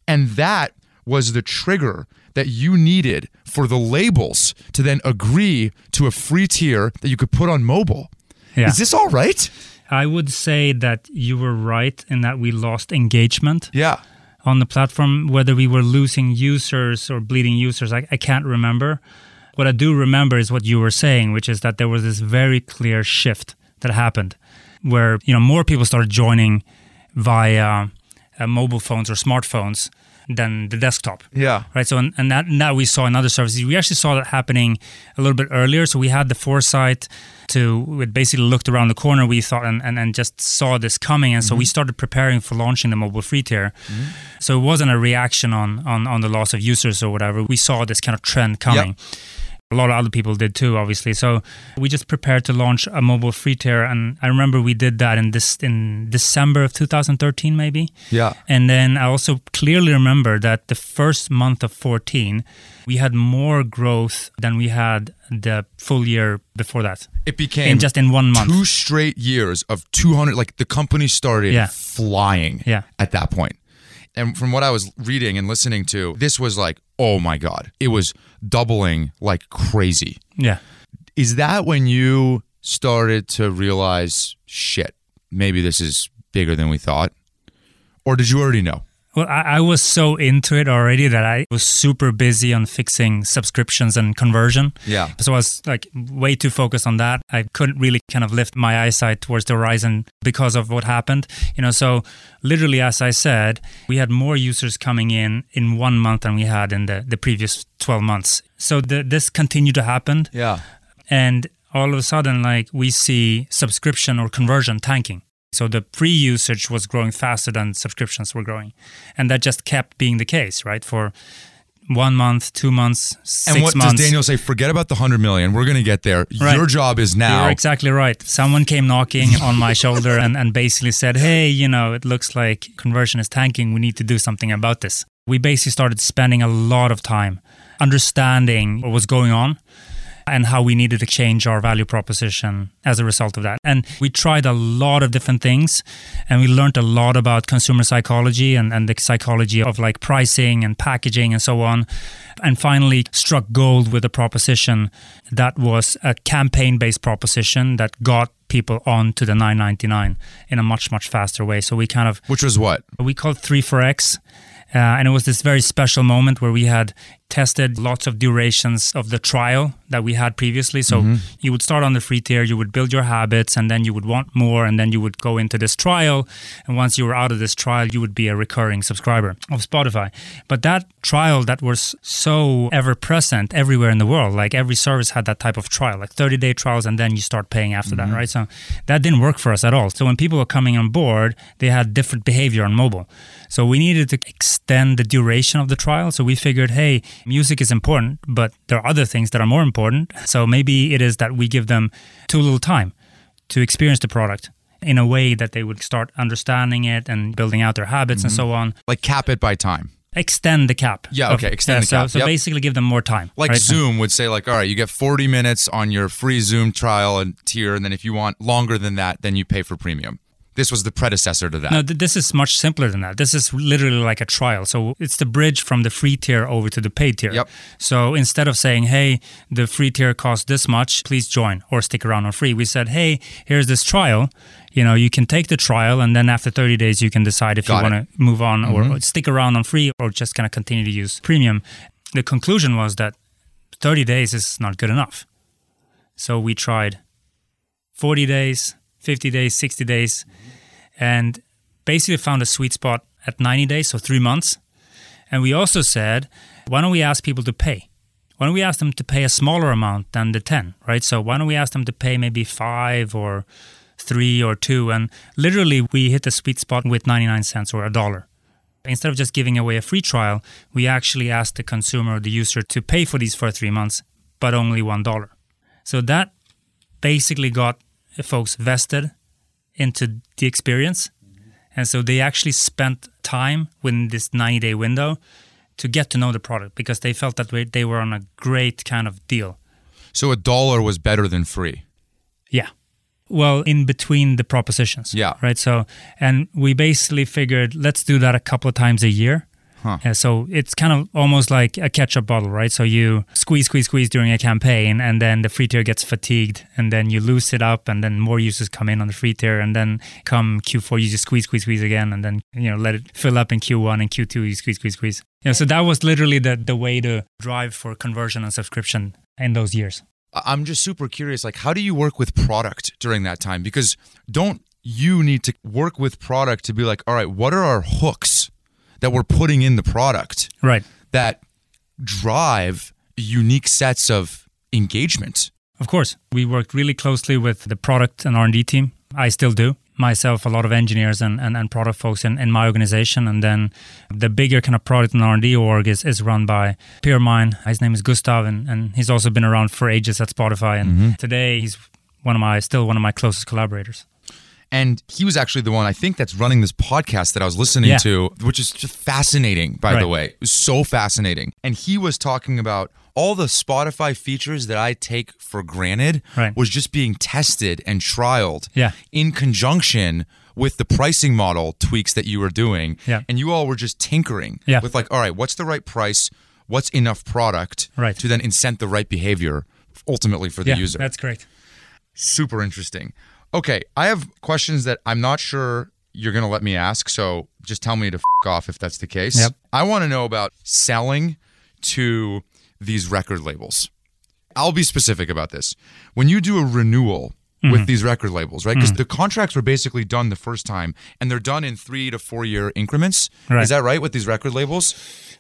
and that was the trigger that you needed for the labels to then agree to a free tier that you could put on mobile. Yeah. Is this all right? I would say that you were right in that we lost engagement on the platform. Whether we were losing users or bleeding users, I can't remember. What I do remember is what you were saying, which is that there was this very clear shift that happened where more people started joining via mobile phones or smartphones than the desktop. Yeah. Right. So and now we saw in other services. We actually saw that happening a little bit earlier. So we had the foresight to basically looked around the corner. We thought and just saw this coming. And so we started preparing for launching the mobile free tier. Mm-hmm. So it wasn't a reaction on the loss of users or whatever. We saw this kind of trend coming. Yep. A lot of other people did too, obviously. So we just prepared to launch a mobile free tier, and I remember we did that in December of 2013, maybe. Yeah. And then I also clearly remember that the first month of 2014, we had more growth than we had the full year before that. It became in 1 month. 2 straight years of 200. Like the company started flying at that point. And from what I was reading and listening to, this was like, oh my God, it was doubling like crazy. Yeah. Is that when you started to realize, shit, maybe this is bigger than we thought? Or did you already know? Well, I was so into it already that I was super busy on fixing subscriptions and conversion. Yeah. So I was like way too focused on that. I couldn't really kind of lift my eyesight towards the horizon because of what happened. You know, so literally, as I said, we had more users coming in 1 month than we had in the previous 12 months. So this continued to happen. Yeah. And all of a sudden, like we see subscription or conversion tanking. So the free usage was growing faster than subscriptions were growing. And that just kept being the case, right? For 1 month, 2 months, 6 months. And what does Daniel say? Forget about the 100 million. We're going to get there. Right. Your job is now. You're exactly right. Someone came knocking on my shoulder and basically said, hey, you know, it looks like conversion is tanking. We need to do something about this. We basically started spending a lot of time understanding what was going on and how we needed to change our value proposition as a result of that. And we tried a lot of different things, and we learned a lot about consumer psychology and the psychology of like pricing and packaging and so on. And finally struck gold with a proposition that was a campaign-based proposition that got people on to the $9.99 in a much, much faster way. So we kind of... Which was what? We called 3 for X. And it was this very special moment where we had tested lots of durations of the trial that we had previously. So you would start on the free tier, you would build your habits, and then you would want more, and then you would go into this trial. And once you were out of this trial, you would be a recurring subscriber of Spotify. But that trial that was so ever-present everywhere in the world, like every service had that type of trial, like 30-day trials, and then you start paying after that, right? So that didn't work for us at all. So when people were coming on board, they had different behavior on mobile. So we needed to extend the duration of the trial. So we figured, hey, music is important, but there are other things that are more important. So maybe it is that we give them too little time to experience the product in a way that they would start understanding it and building out their habits and so on. Like cap it by time. Extend the cap. Yeah, okay, extend the cap. So basically give them more time. Like right? Zoom would say like, all right, you get 40 minutes on your free Zoom trial and tier, and then if you want longer than that, then you pay for premium. This was the predecessor to that. No, this is much simpler than that. This is literally like a trial. So it's the bridge from the free tier over to the paid tier. Yep. So instead of saying, hey, the free tier costs this much, please join or stick around on free, we said, hey, here's this trial. You know, you can take the trial, and then after 30 days, you can decide if you want to move on or stick around on free or just kind of continue to use premium. The conclusion was that 30 days is not good enough. So we tried 40 days, 50 days, 60 days, and basically found a sweet spot at 90 days, so 3 months. And we also said, why don't we ask people to pay? Why don't we ask them to pay a smaller amount than the 10, right? So why don't we ask them to pay maybe 5 or 3 or 2? And literally we hit the sweet spot with 99 cents or $1. Instead of just giving away a free trial, we actually asked the consumer or the user to pay for these for 3 months, but only $1. So that basically got folks vested into the experience. And so they actually spent time within this 90-day window to get to know the product because they felt that they were on a great kind of deal. So $1 was better than free. Yeah. Well, in between the propositions. Yeah. Right. So, and we basically figured, let's do that a couple of times a year. Huh. Yeah, so it's kind of almost like a ketchup bottle, right? So you squeeze during a campaign, and then the free tier gets fatigued, and then you loose it up, and then more users come in on the free tier, and then come Q4, you just squeeze again, and then, you know, let it fill up in Q1 and Q2, you squeeze. You know, so that was literally the way to drive for conversion and subscription in those years. I'm just super curious, like, how do you work with product during that time? Because don't you need to work with product to be like, all right, what are our hooks that we're putting in the product, right, that drive unique sets of engagement. Of course. We worked really closely with the product and R&D team. I still do. Myself, a lot of engineers and product folks in my organization. And then the bigger kind of product and R&D org is run by a peer of mine. His name is Gustav, and he's also been around for ages at Spotify. And today he's one of my closest collaborators. And he was actually the one, I think, that's running this podcast that I was listening to, which is just fascinating, by the way. It was so fascinating. And he was talking about all the Spotify features that I take for granted was just being tested and trialed in conjunction with the pricing model tweaks that you were doing. Yeah. And you all were just tinkering with like, all right, what's the right price? What's enough product to then incent the right behavior ultimately for the user? That's great. Super interesting. Okay, I have questions that I'm not sure you're going to let me ask, so just tell me to off if that's the case. Yep. I want to know about selling to these record labels. I'll be specific about this. When you do a renewal with these record labels, right? Because the contracts were basically done the first time, and they're done in 3 to 4 year increments. Right. Is that right with these record labels?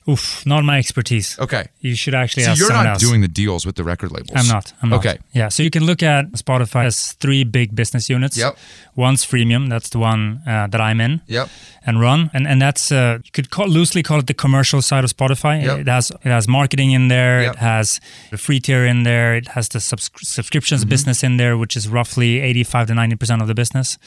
Oof, not my expertise. Okay. You should actually ask someone else. Doing the deals with the record labels. I'm not. Okay. Yeah, so you can look at Spotify as 3 big business units. Yep. One's freemium, that's the one that I'm in and run. And that's, you could loosely call it the commercial side of Spotify. Yep. It has marketing in there. Yep. It has the free tier in there. It has the subscriptions business in there, which is roughly 85 to 90% of the business.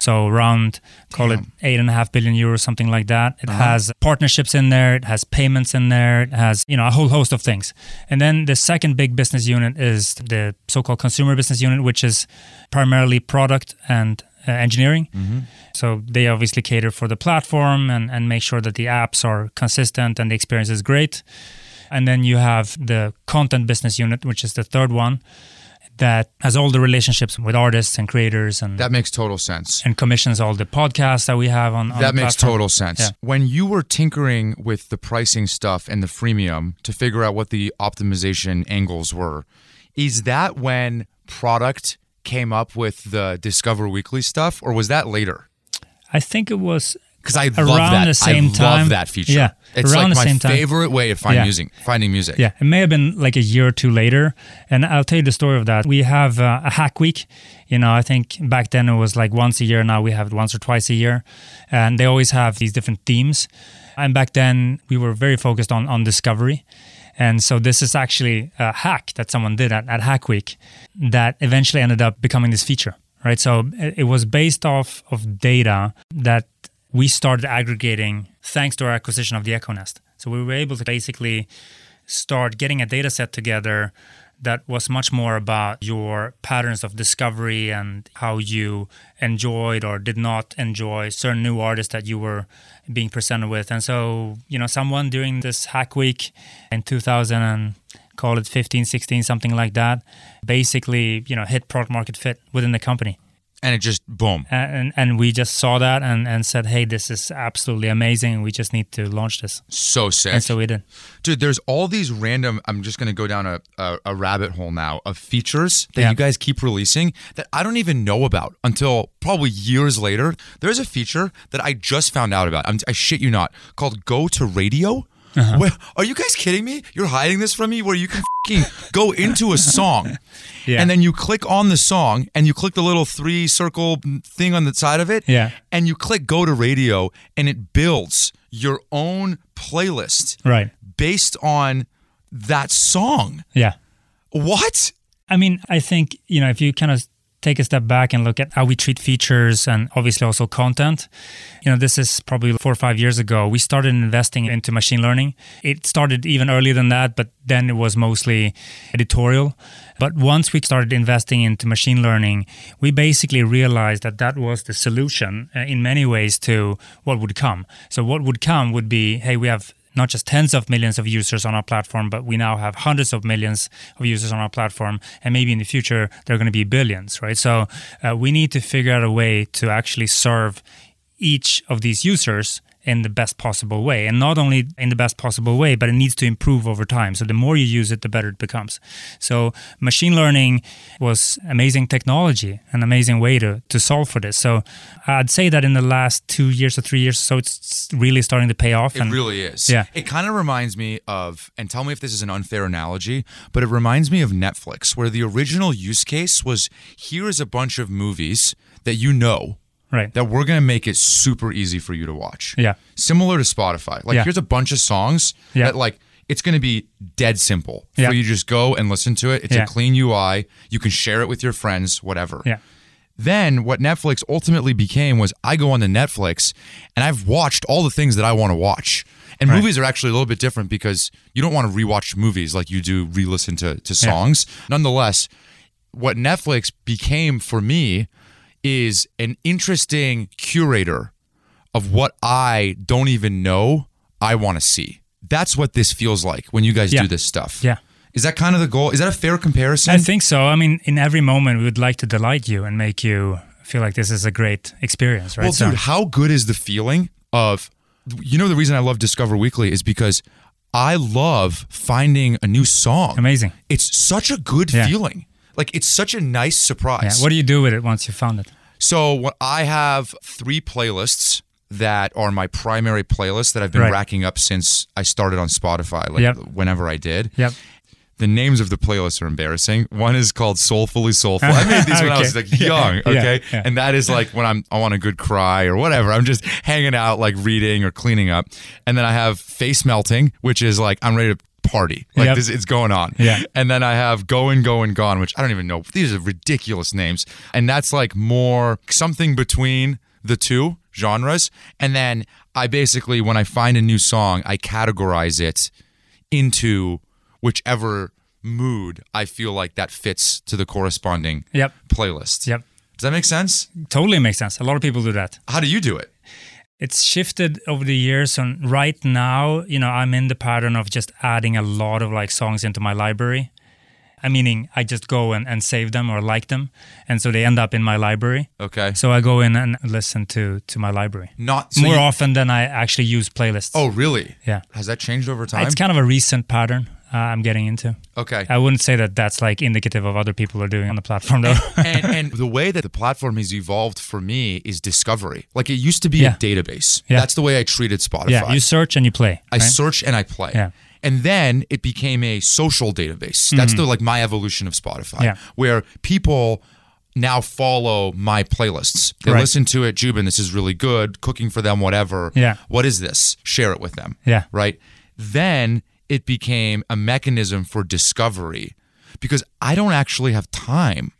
So around, call it 8.5 billion euros, something like that. It has partnerships in there. It has payments in there. It has, a whole host of things. And then the second big business unit is the so-called consumer business unit, which is primarily product and engineering. So they obviously cater for the platform and make sure that the apps are consistent and the experience is great. And then you have the content business unit, which is the third one, that has all the relationships with artists and creators. And that makes total sense. And commissions all the podcasts that we have on that makes platform. Total sense. Yeah. When you were tinkering with the pricing stuff and the freemium to figure out what the optimization angles were, is that when product came up with the Discover Weekly stuff, or was that later? I think it was... Because I love that. I love that feature. Yeah, it's like my favorite way of finding music. Yeah, it may have been like a year or two later. And I'll tell you the story of that. We have a hack week. I think back then it was like once a year. Now we have it once or twice a year. And they always have these different themes. And back then we were very focused on discovery. And so this is actually a hack that someone did at Hack Week that eventually ended up becoming this feature, right? So it was based off of data that we started aggregating thanks to our acquisition of the Echo Nest. So we were able to basically start getting a data set together that was much more about your patterns of discovery and how you enjoyed or did not enjoy certain new artists that you were being presented with. And so, someone during this Hack Week in 2015, 16, something like that, basically, hit product market fit within the company. And it just, boom. And we just saw that and said, hey, this is absolutely amazing. We just need to launch this. So sick. And so we did. Dude, there's all these random, I'm just going to go down a rabbit hole now, of features that you guys keep releasing that I don't even know about until probably years later. There's a feature that I just found out about, I shit you not, called Go to Radio. Uh-huh. Where, are you guys kidding me? You're hiding this from me where you can go into a song and then you click on the song and you click the little 3 circle thing on the side of it and you click Go to Radio and it builds your own playlist based on that song. Yeah. What? I mean, I think, if you kind of take a step back and look at how we treat features and obviously also content. This is probably 4 or 5 years ago. We started investing into machine learning. It started even earlier than that, but then it was mostly editorial. But once we started investing into machine learning, we basically realized that was the solution in many ways to what would come. So what would come would be, hey, we have not just tens of millions of users on our platform, but we now have hundreds of millions of users on our platform. And maybe in the future, there are going to be billions, right? So we need to figure out a way to actually serve each of these users in the best possible way. And not only in the best possible way, but it needs to improve over time. So the more you use it, the better it becomes. So machine learning was amazing technology, an amazing way to solve for this. So I'd say that in the last 2 years or 3 years, so it's really starting to pay off. It really is. Yeah. It kind of reminds me of, and tell me if this is an unfair analogy, but it reminds me of Netflix, where the original use case was, here is a bunch of movies that you know, right, that we're going to make it super easy for you to watch. Yeah. Similar to Spotify. Like, yeah, here's a bunch of songs, yeah, that, like, it's going to be dead simple. Yeah. So you just go and listen to it. It's, yeah, a clean UI. You can share it with your friends, whatever. Yeah. Then what Netflix ultimately became was, I go onto Netflix and I've watched all the things that I want to watch. And right, movies are actually a little bit different because you don't want to rewatch movies like you do re-listen to songs. Yeah. Nonetheless, what Netflix became for me is an interesting curator of what I don't even know I want to see. That's what this feels like when you guys, yeah, do this stuff. Yeah. Is that kind of the goal? Is that a fair comparison? I think so. I mean, in every moment, we would like to delight you and make you feel like this is a great experience, right? Well, dude, how good is the feeling of... You know, the reason I love Discover Weekly is because I love finding a new song. Amazing. It's such a good, yeah, feeling. Like, it's such a nice surprise. Yeah. What do you do with it once you found it? So I have 3 playlists that are my primary playlists that I've been, right, racking up since I started on Spotify, like, yep, whenever I did. Yep. The names of the playlists are embarrassing. One is called Soulfully Soulful. I made these when I was like young, okay? Yeah. And that is like when I want a good cry or whatever. I'm just hanging out, like reading or cleaning up. And then I have Face Melting, which is like I'm ready to party. Like, yep, this, it's going on. Yeah. And then I have Going, Going, Gone, which I don't even know. These are ridiculous names. And that's like more something between the two genres. And then I basically, when I find a new song, I categorize it into whichever mood I feel like that fits to the corresponding, yep, playlist. Yep. Does that make sense? Totally makes sense. A lot of people do that. How do you do it? It's shifted over the years, and right now, you know, I'm in the pattern of just adding a lot of like songs into my library. I meaning I just go and save them or like them, and so they end up in my library. Okay. So I go in and listen to my library. Not so more often than I actually use playlists. Oh, really? Yeah. Has that changed over time? It's kind of a recent pattern I'm getting into. Okay. I wouldn't say that that's like indicative of other people are doing on the platform though. and the way that the platform has evolved for me is discovery. Like it used to be, yeah, a database. Yeah. That's the way I treated Spotify. Yeah, you search and you play. I, right, search and I play. Yeah. And then it became a social database. That's, mm-hmm, the like my evolution of Spotify, yeah, where people now follow my playlists. They, right, listen to it. Jubin, this is really good. Cooking for them, whatever. Yeah. What is this? Share it with them. Yeah. Right. Then it became a mechanism for discovery because I don't actually have time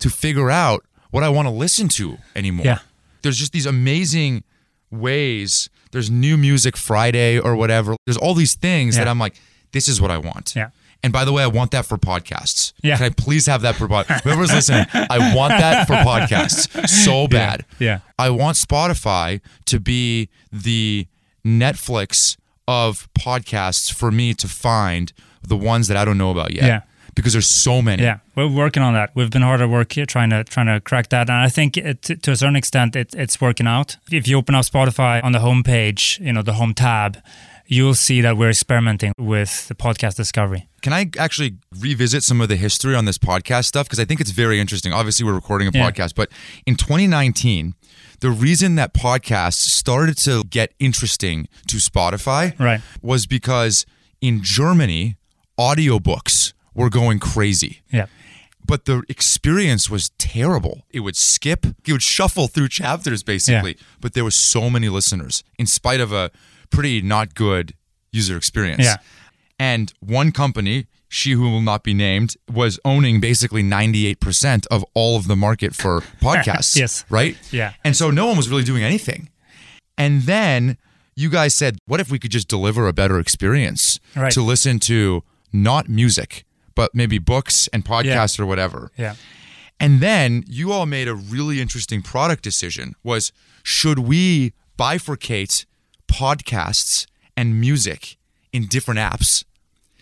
to figure out what I want to listen to anymore. Yeah. There's just these amazing ways. There's New Music Friday or whatever. There's all these things, yeah, that I'm like, this is what I want. Yeah. And by the way, I want that for podcasts. Yeah. Can I please have that for podcasts? Whoever's listening, I want that for podcasts so bad. Yeah. I want Spotify to be the Netflix of podcasts for me to find the ones that I don't know about yet. Yeah. Because there's so many. Yeah, we're working on that. We've been hard at work here trying to crack that. And I think to a certain extent, it's working out. If you open up Spotify on the homepage, you know, the home tab, you'll see that we're experimenting with the podcast discovery. Can I actually revisit some of the history on this podcast stuff? Because I think it's very interesting. Obviously, we're recording a podcast, but in 2019, the reason that podcasts started to get interesting to Spotify, right, was because in Germany, audiobooks were going crazy. Yeah. But the experience was terrible. It would shuffle through chapters basically, yeah, but there were so many listeners in spite of a pretty not good user experience. Yeah. And one company, she who will not be named, was owning basically 98% of all of the market for podcasts, yes, right? Yeah. And so no one was really doing anything. And then you guys said, what if we could just deliver a better experience, right, to listen to not music, but maybe books and podcasts, yeah, or whatever. Yeah. And then you all made a really interesting product decision was, should we bifurcate podcasts and music in different apps,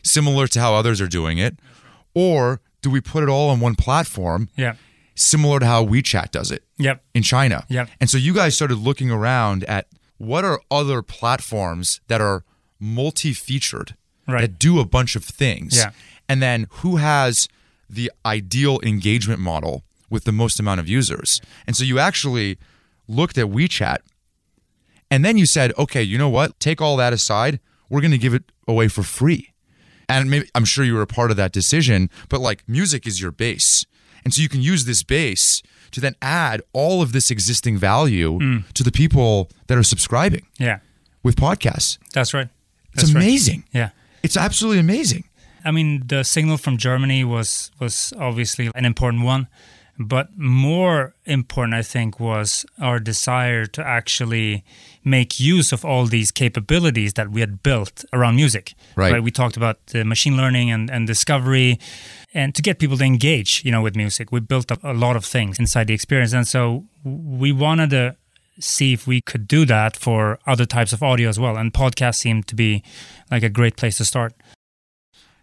similar to how others are doing it, or do we put it all on one platform, yeah, similar to how WeChat does it, yep, in China? Yep. And so you guys started looking around at what are other platforms that are multi-featured, right, that do a bunch of things? Yeah. And then who has the ideal engagement model with the most amount of users? And so you actually looked at WeChat and then you said, okay, you know what? Take all that aside. We're going to give it away for free. And maybe, I'm sure you were a part of that decision, but like music is your base. And so you can use this base to then add all of this existing value to the people that are subscribing with podcasts. That's right. That's amazing. Right. Yeah. It's absolutely amazing. I mean, the signal from Germany was obviously an important one, but more important, I think, was our desire to actually make use of all these capabilities that we had built around music. Right. We talked about machine learning and discovery, and to get people to engage, with music. We built up a lot of things inside the experience. And so we wanted to see if we could do that for other types of audio as well. And podcasts seemed to be like a great place to start.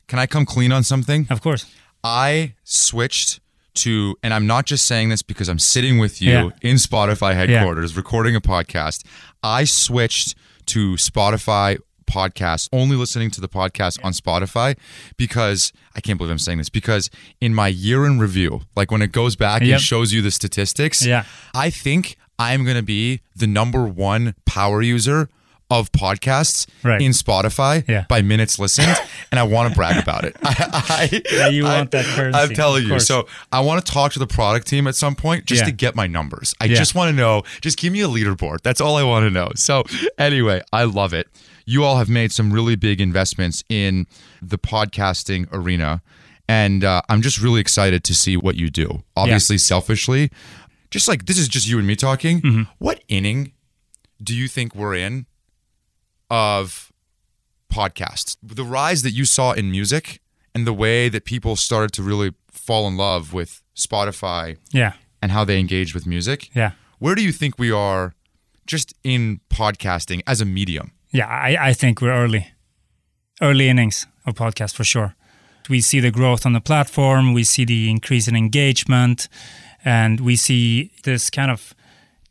Can I come clean on something? Of course. I switched to, and I'm not just saying this because I'm sitting with you in Spotify headquarters recording a podcast. I switched to Spotify podcast, only listening to the podcast on Spotify because, I can't believe I'm saying this, because in my year in review, like when it goes back and shows you the statistics, I think I'm going to be the #1 power user of podcasts in Spotify by minutes listened, and I want to brag about it. I want that currency. I'm telling you. So I want to talk to the product team at some point just to get my numbers. I just want to know, just give me a leaderboard. That's all I want to know. So anyway, I love it. You all have made some really big investments in the podcasting arena, and I'm just really excited to see what you do. Obviously, selfishly, just like this is just you and me talking. Mm-hmm. What inning do you think we're in of podcasts? The rise that you saw in music and the way that people started to really fall in love with Spotify and how they engage with music. Yeah. Where do you think we are just in podcasting as a medium? Yeah, I think we're early innings of podcasts for sure. We see the growth on the platform. We see the increase in engagement, and we see this kind of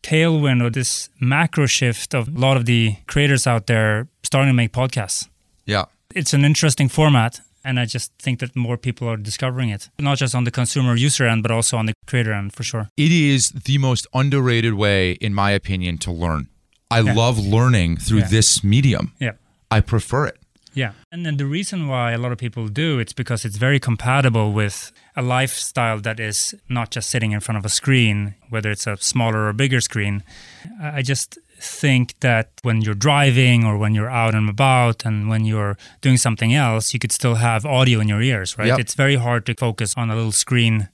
tailwind or this macro shift of a lot of the creators out there starting to make podcasts. Yeah. It's an interesting format, and I just think that more people are discovering it, not just on the consumer user end, but also on the creator end for sure. It is the most underrated way, in my opinion, to learn. I love learning through this medium. Yeah. I prefer it. Yeah. And then the reason why a lot of people do, it's because it's very compatible with a lifestyle that is not just sitting in front of a screen, whether it's a smaller or bigger screen. I just think that when you're driving or when you're out and about and when you're doing something else, you could still have audio in your ears, right? Yep. It's very hard to focus on a little screen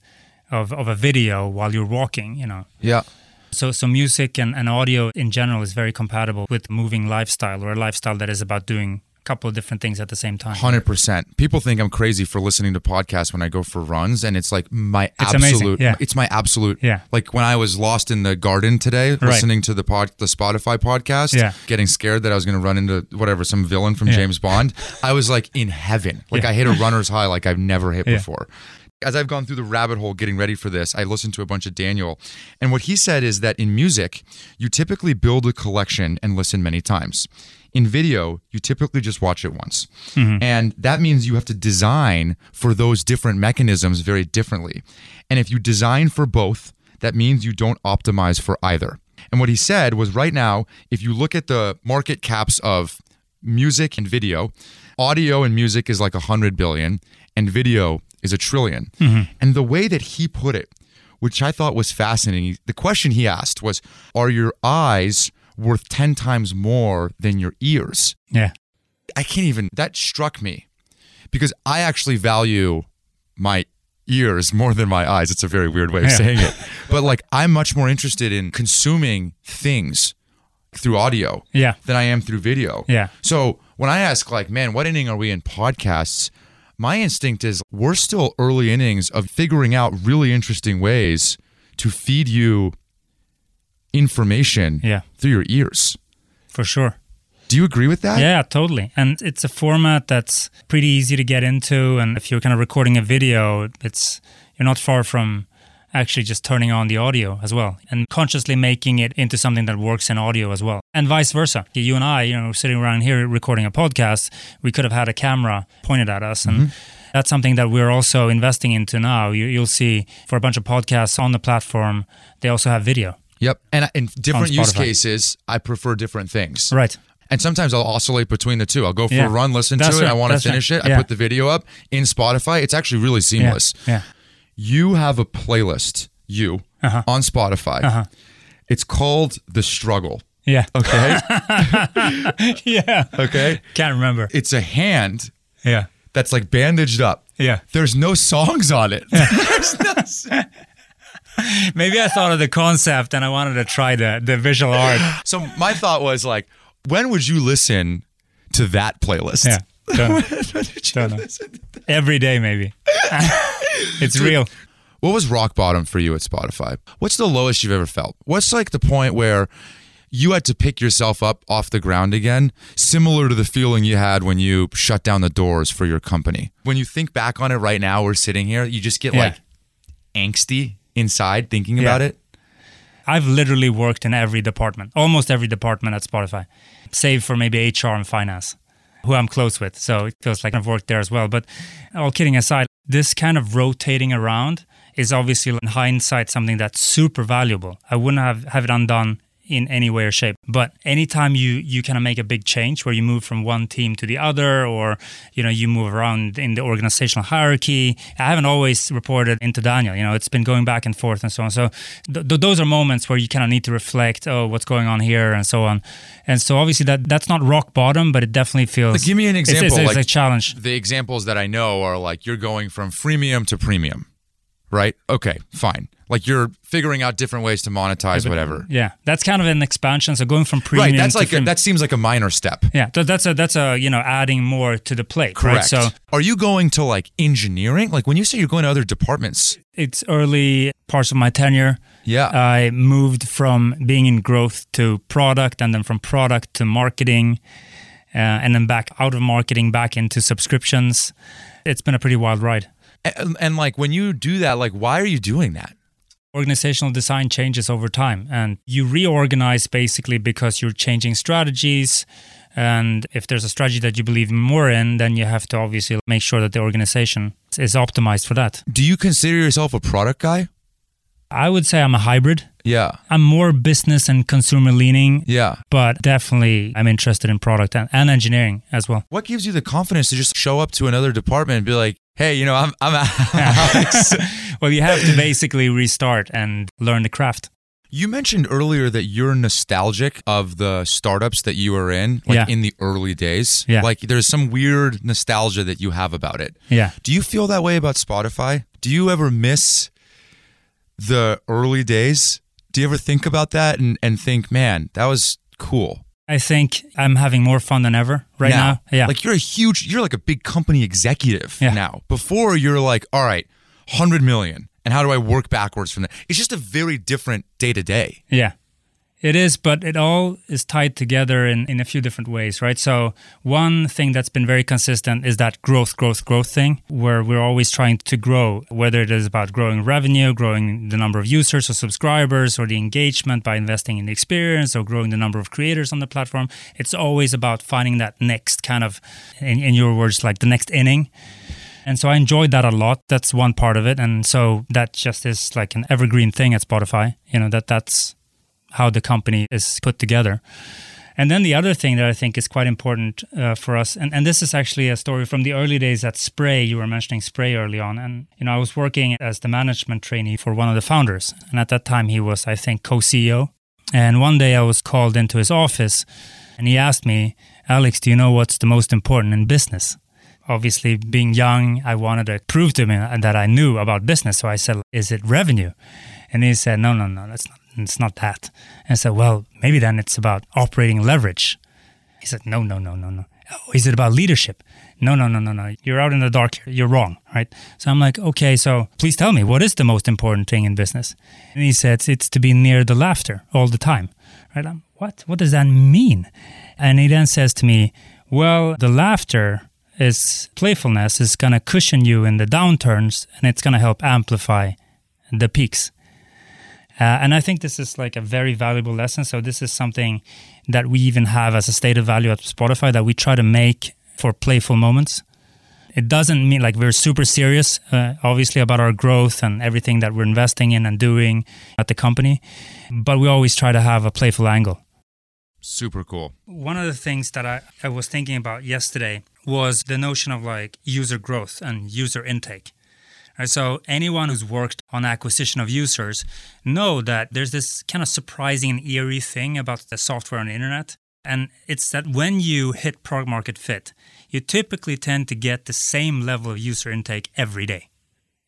of a video while you're walking, Yeah. So music and audio in general is very compatible with moving lifestyle, or a lifestyle that is about doing couple of different things at the same time. 100%. People think I'm crazy for listening to podcasts when I go for runs, and it's like it's my absolute like when I was lost in the garden today listening to the Spotify podcast, getting scared that I was going to run into some villain from James Bond. I was like in heaven. Like I hit a runner's high like I've never hit before. As I've gone through the rabbit hole getting ready for this, I listened to a bunch of Daniel. And what he said is that in music, you typically build a collection and listen many times. In video, you typically just watch it once. Mm-hmm. And that means you have to design for those different mechanisms very differently. And if you design for both, that means you don't optimize for either. And what he said was right now, if you look at the market caps of music and video, audio and music is like 100 billion and video is $1 trillion. Mm-hmm. And the way that he put it, which I thought was fascinating, the question he asked was, are your eyes worth 10 times more than your ears? Yeah. That struck me because I actually value my ears more than my eyes. It's a very weird way of saying it. But like, I'm much more interested in consuming things through audio than I am through video. Yeah. So when I ask like, man, what inning are we in podcasts? My instinct is we're still early innings of figuring out really interesting ways to feed you information through your ears. For sure. Do you agree with that? Yeah, totally. And it's a format that's pretty easy to get into. And if you're kind of recording a video, you're not far from actually just turning on the audio as well and consciously making it into something that works in audio as well, and vice versa. You and I, sitting around here recording a podcast, we could have had a camera pointed at us, and that's something that we're also investing into now. You'll see for a bunch of podcasts on the platform, they also have video. Yep. And in different use cases, I prefer different things. Right. And sometimes I'll oscillate between the two. I'll go for a run, listen to it. I want to finish it. I put the video up in Spotify. It's actually really seamless. Yeah. You have a playlist, on Spotify. It's called The Struggle. Yeah. Okay. yeah. Okay. Can't remember. It's a hand. Yeah. That's like bandaged up. Yeah. There's no songs on it. Yeah. Maybe I thought of the concept and I wanted to try the visual art. So my thought was like, when would you listen to that playlist? Yeah. Don't know. Every day maybe. It's real. What was rock bottom for you at Spotify? What's the lowest you've ever felt? What's like the point where you had to pick yourself up off the ground again, similar to the feeling you had when you shut down the doors for your company? When you think back on it right now, we're sitting here, you just get like angsty inside thinking about it. I've literally worked in every department, almost every department at Spotify, save for maybe HR and finance, who I'm close with. So it feels like I've worked there as well. But all kidding aside, this kind of rotating around is obviously in hindsight something that's super valuable. I wouldn't have it undone in any way or shape. But anytime you kind of make a big change where you move from one team to the other, or you move around in the organizational hierarchy, I haven't always reported into Daniel. It's been going back and forth and so on. So those are moments where you kind of need to reflect, what's going on here and so on. And so obviously that's not rock bottom, but it definitely feels... But give me an example. It's like a challenge. The examples that I know are like you're going from freemium to premium, right? Okay, fine. Like you're figuring out different ways to monetize whatever. Yeah, that's kind of an expansion. So going from premium, right? That's like that seems like a minor step. Yeah, that's a adding more to the plate. Correct. Right? So are you going to like engineering? Like when you say you're going to other departments, it's early parts of my tenure. Yeah, I moved from being in growth to product, and then from product to marketing, and then back out of marketing back into subscriptions. It's been a pretty wild ride. And like when you do that, like why are you doing that? Organizational design changes over time, and you reorganize basically because you're changing strategies, and if there's a strategy that you believe more in, then you have to obviously make sure that the organization is optimized for that. Do you consider yourself a product guy? I would say I'm a hybrid. Yeah. I'm more business and consumer leaning. Yeah. But definitely I'm interested in product and engineering as well. What gives you the confidence to just show up to another department and be like, hey, I'm Alex. Well, you have to basically restart and learn the craft. You mentioned earlier that you're nostalgic of the startups that you were in, in the early days. Yeah. Like there's some weird nostalgia that you have about it. Yeah. Do you feel that way about Spotify? Do you ever miss the early days? Do you ever think about that and think, man, that was cool? I think I'm having more fun than ever right now. Yeah. Like you're like a big company executive now. Before you're like, all right, 100 million. And how do I work backwards from that? It's just a very different day to day. Yeah, it is. But it all is tied together in a few different ways, right? So one thing that's been very consistent is that growth thing, where we're always trying to grow, whether it is about growing revenue, growing the number of users or subscribers, or the engagement by investing in the experience, or growing the number of creators on the platform. It's always about finding that next kind of, in your words, like the next inning. And so I enjoyed that a lot. That's one part of it. And so that just is like an evergreen thing at Spotify, that's how the company is put together. And then the other thing that I think is quite important for us, and this is actually a story from the early days at Spray. You were mentioning Spray early on. And, I was working as the management trainee for one of the founders. And at that time, he was, I think, co-CEO. And one day I was called into his office and he asked me, Alex, do you know what's the most important in business? Obviously, being young, I wanted to prove to him that I knew about business. So I said, is it revenue? And he said, no, it's not that. And I said, well, maybe then it's about operating leverage. He said, no. Oh, is it about leadership? No. You're out in the dark here. You're wrong, right? So I'm like, okay, so please tell me, what is the most important thing in business? And he said, it's to be near the laughter all the time. Right? I'm, what does that mean? And he then says to me, well, the laughter... is playfulness is going to cushion you in the downturns, and it's going to help amplify the peaks. And I think this is like a very valuable lesson. So this is something that we even have as a stated value at Spotify that we try to make for playful moments. It doesn't mean like we're super serious, obviously, about our growth and everything that we're investing in and doing at the company. But we always try to have a playful angle. Super cool. One of the things that I was thinking about yesterday was the notion of like user growth and user intake. So anyone who's worked on acquisition of users know that there's this kind of surprising and eerie thing about the software on the internet. And it's that when you hit product market fit, you typically tend to get the same level of user intake every day.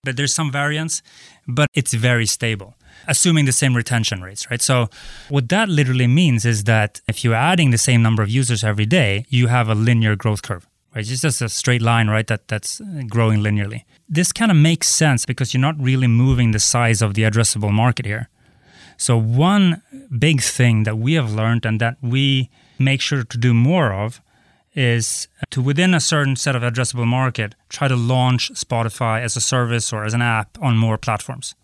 But there's some variance, but it's very stable, assuming the same retention rates, right? So what that literally means is that if you're adding the same number of users every day, you have a linear growth curve. Right, it's just a straight line, right, that's growing linearly. This kind of makes sense because you're not really moving the size of the addressable market here. So one big thing that we have learned and that we make sure to do more of is to, within a certain set of addressable market, try to launch Spotify as a service or as an app on more platforms.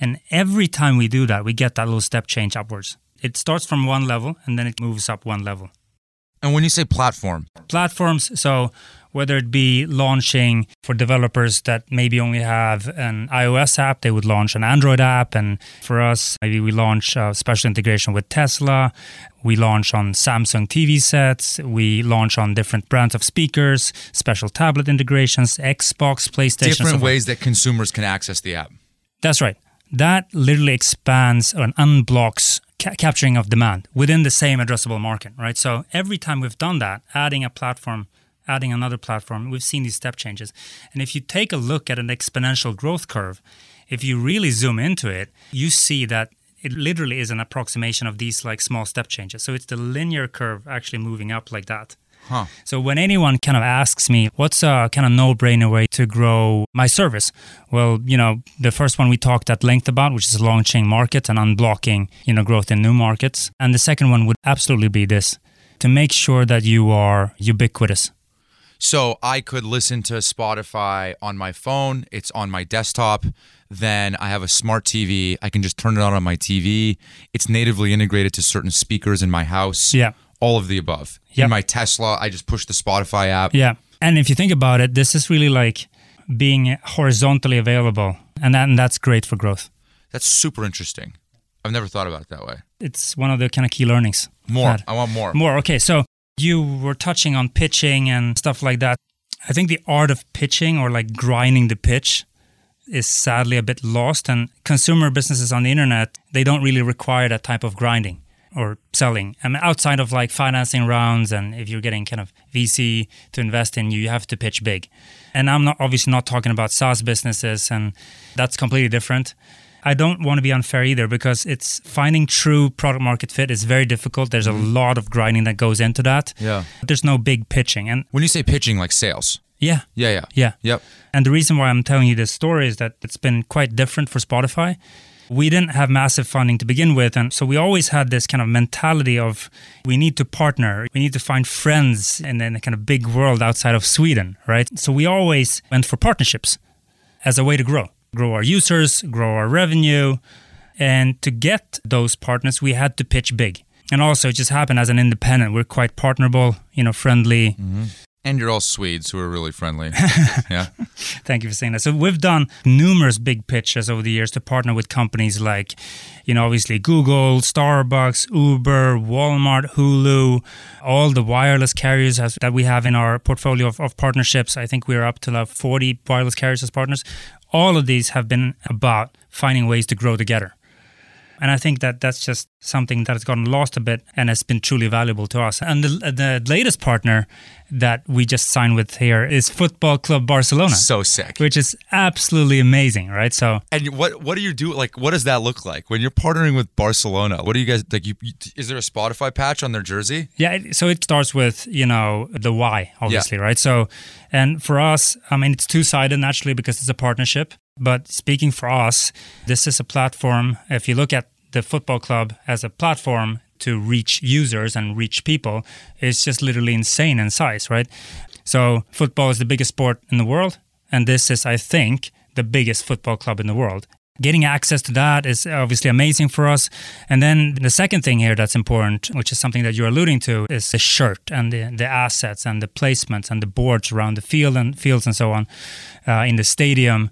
And every time we do that, we get that little step change upwards. It starts from one level and then it moves up one level. And when you say platform? Platforms, so whether it be launching for developers that maybe only have an iOS app, they would launch an Android app. And for us, maybe we launch a special integration with Tesla. We launch on Samsung TV sets. We launch on different brands of speakers, special tablet integrations, Xbox, PlayStation. Different ways that consumers can access the app. That's right. That literally expands and unblocks capturing of demand within the same addressable market, right? So every time we've done that, adding a platform, adding another platform, we've seen these step changes. And if you take a look at an exponential growth curve, if you really zoom into it, you see that it literally is an approximation of these like small step changes. So it's the linear curve actually moving up like that. Huh. So when anyone kind of asks me, what's a kind of no-brainer way to grow my service? Well, you know, the first one we talked at length about, which is launching markets and unblocking, you know, growth in new markets. And the second one would absolutely be this, to make sure that you are ubiquitous. So I could listen to Spotify on my phone, it's on my desktop, then I have a smart TV, I can just turn it on my TV, it's natively integrated to certain speakers in my house. Yeah. All of the above. Yep. In my Tesla, I just push the Spotify app. Yeah. And if you think about it, this is really like being horizontally available. And that's great for growth. That's super interesting. I've never thought about it that way. It's one of the kind of key learnings. More. I want more. More. Okay. So you were touching on pitching and stuff like that. I think the art of pitching or like grinding the pitch is sadly a bit lost. And consumer businesses on the internet, they don't really require that type of grinding or selling. I mean, outside of like financing rounds and if you're getting kind of VC to invest in you, you have to pitch big. And I'm not obviously not talking about SaaS businesses, and that's completely different. I don't want to be unfair either because it's finding true product market fit is very difficult. There's a lot of grinding that goes into that. Yeah. There's no big pitching. And when you say pitching, like sales. Yeah. Yeah, yeah. Yeah. Yep. And the reason why I'm telling you this story is that it's been quite different for Spotify. We didn't have massive funding to begin with. And so we always had this kind of mentality of we need to partner. We need to find friends in a kind of big world outside of Sweden, right? So we always went for partnerships as a way to grow our users, grow our revenue. And to get those partners, we had to pitch big. And also it just happened as an independent. We're quite partnerable, you know, friendly. Mm-hmm. And you're all Swedes who are really friendly. Yeah. Thank you for saying that. So we've done numerous big pitches over the years to partner with companies like, you know, obviously Google, Starbucks, Uber, Walmart, Hulu, all the wireless carriers that we have in our portfolio of partnerships. I think we're up to like 40 wireless carriers as partners. All of these have been about finding ways to grow together. And I think that that's just something that has gotten lost a bit and has been truly valuable to us. And the latest partner that we just signed with here is Football Club Barcelona. So sick. Which is absolutely amazing, right? So. And what do you do? Like, what does that look like? When you're partnering with Barcelona, what do you guys, like, is there a Spotify patch on their jersey? Yeah, so it starts with, you know, the why, obviously, yeah. Right? So, and for us, I mean, it's two-sided naturally because it's a partnership. But speaking for us, this is a platform, if you look at the football club as a platform to reach users and reach people, it's just literally insane in size, right? So football is the biggest sport in the world. And this is, I think, the biggest football club in the world. getting access to that is obviously amazing for us. And then the second thing here that's important, which is something that you're alluding to, is the shirt and the assets and the placements and the boards around the fields and so on in the stadium.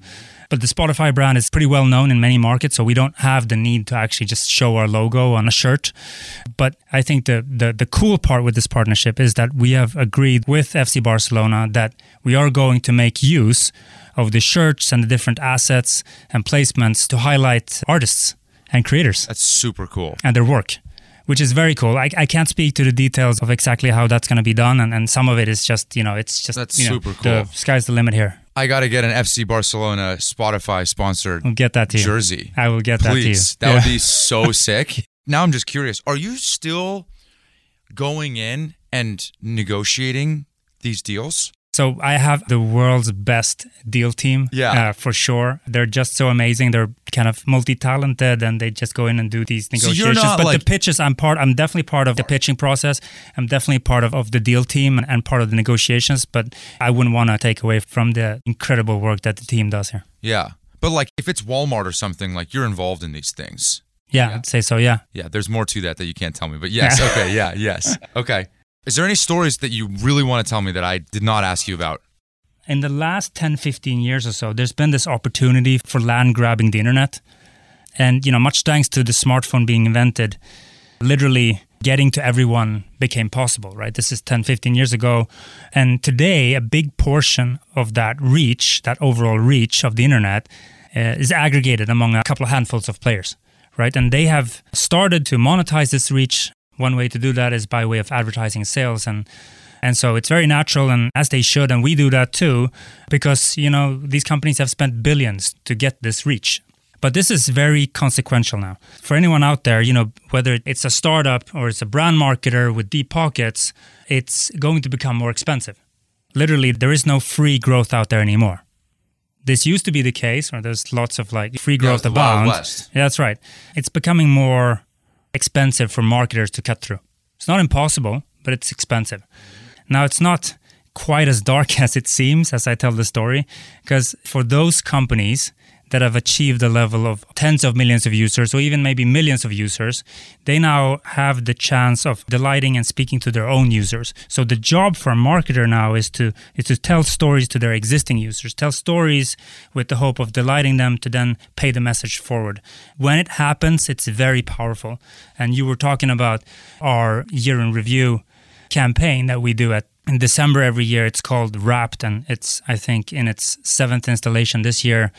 But the Spotify brand is pretty well known in many markets, so we don't have the need to actually just show our logo on a shirt. But I think the cool part with this partnership is that we have agreed with FC Barcelona that we are going to make use of the shirts and the different assets and placements to highlight artists and creators. That's super cool. And their work, which is very cool. I can't speak to the details of exactly how that's going to be done. And some of it is just, you know, it's just, that's super cool. The sky's the limit here. I got to get an FC Barcelona Spotify sponsored jersey. I will get that to you. That would be so sick. Now I'm just curious, are you still going in and negotiating these deals? So I have the world's best deal team, for sure. They're just so amazing. They're kind of multi-talented, and they just go in and do these negotiations. So but the pitches, I'm definitely part of the pitching process. I'm definitely part of the deal team and part of the negotiations. But I wouldn't want to take away from the incredible work that the team does here. Yeah, but if it's Walmart or something, you're involved in these things. Yeah, I'd say so. Yeah. Yeah, there's more to that you can't tell me. But yes, okay, yeah, yes, okay. Is there any stories that you really want to tell me that I did not ask you about? In the last 10, 15 years or so, there's been this opportunity for land grabbing the internet. And, much thanks to the smartphone being invented, literally getting to everyone became possible, right? This is 10, 15 years ago. And today, a big portion of that overall reach of the internet is aggregated among a couple of handfuls of players, right? And they have started to monetize this reach. One way to do that is by way of advertising sales. And so it's very natural, and as they should, and we do that too, because, these companies have spent billions to get this reach. But this is very consequential now. For anyone out there, whether it's a startup or it's a brand marketer with deep pockets, it's going to become more expensive. Literally, there is no free growth out there anymore. This used to be the case, or there's lots of free growth abound. Yeah, that's right. It's becoming more expensive for marketers to cut through. It's not impossible, but it's expensive. Now, it's not quite as dark as it seems as I tell the story, because for those companies that have achieved the level of tens of millions of users, or even maybe millions of users, they now have the chance of delighting and speaking to their own users. So the job for a marketer now is to tell stories to their existing users, tell stories with the hope of delighting them to then pay the message forward. When it happens, it's very powerful. And you were talking about our year in review campaign that we do in December every year. It's called Wrapped, and it's, I think, in its 7th installation this year.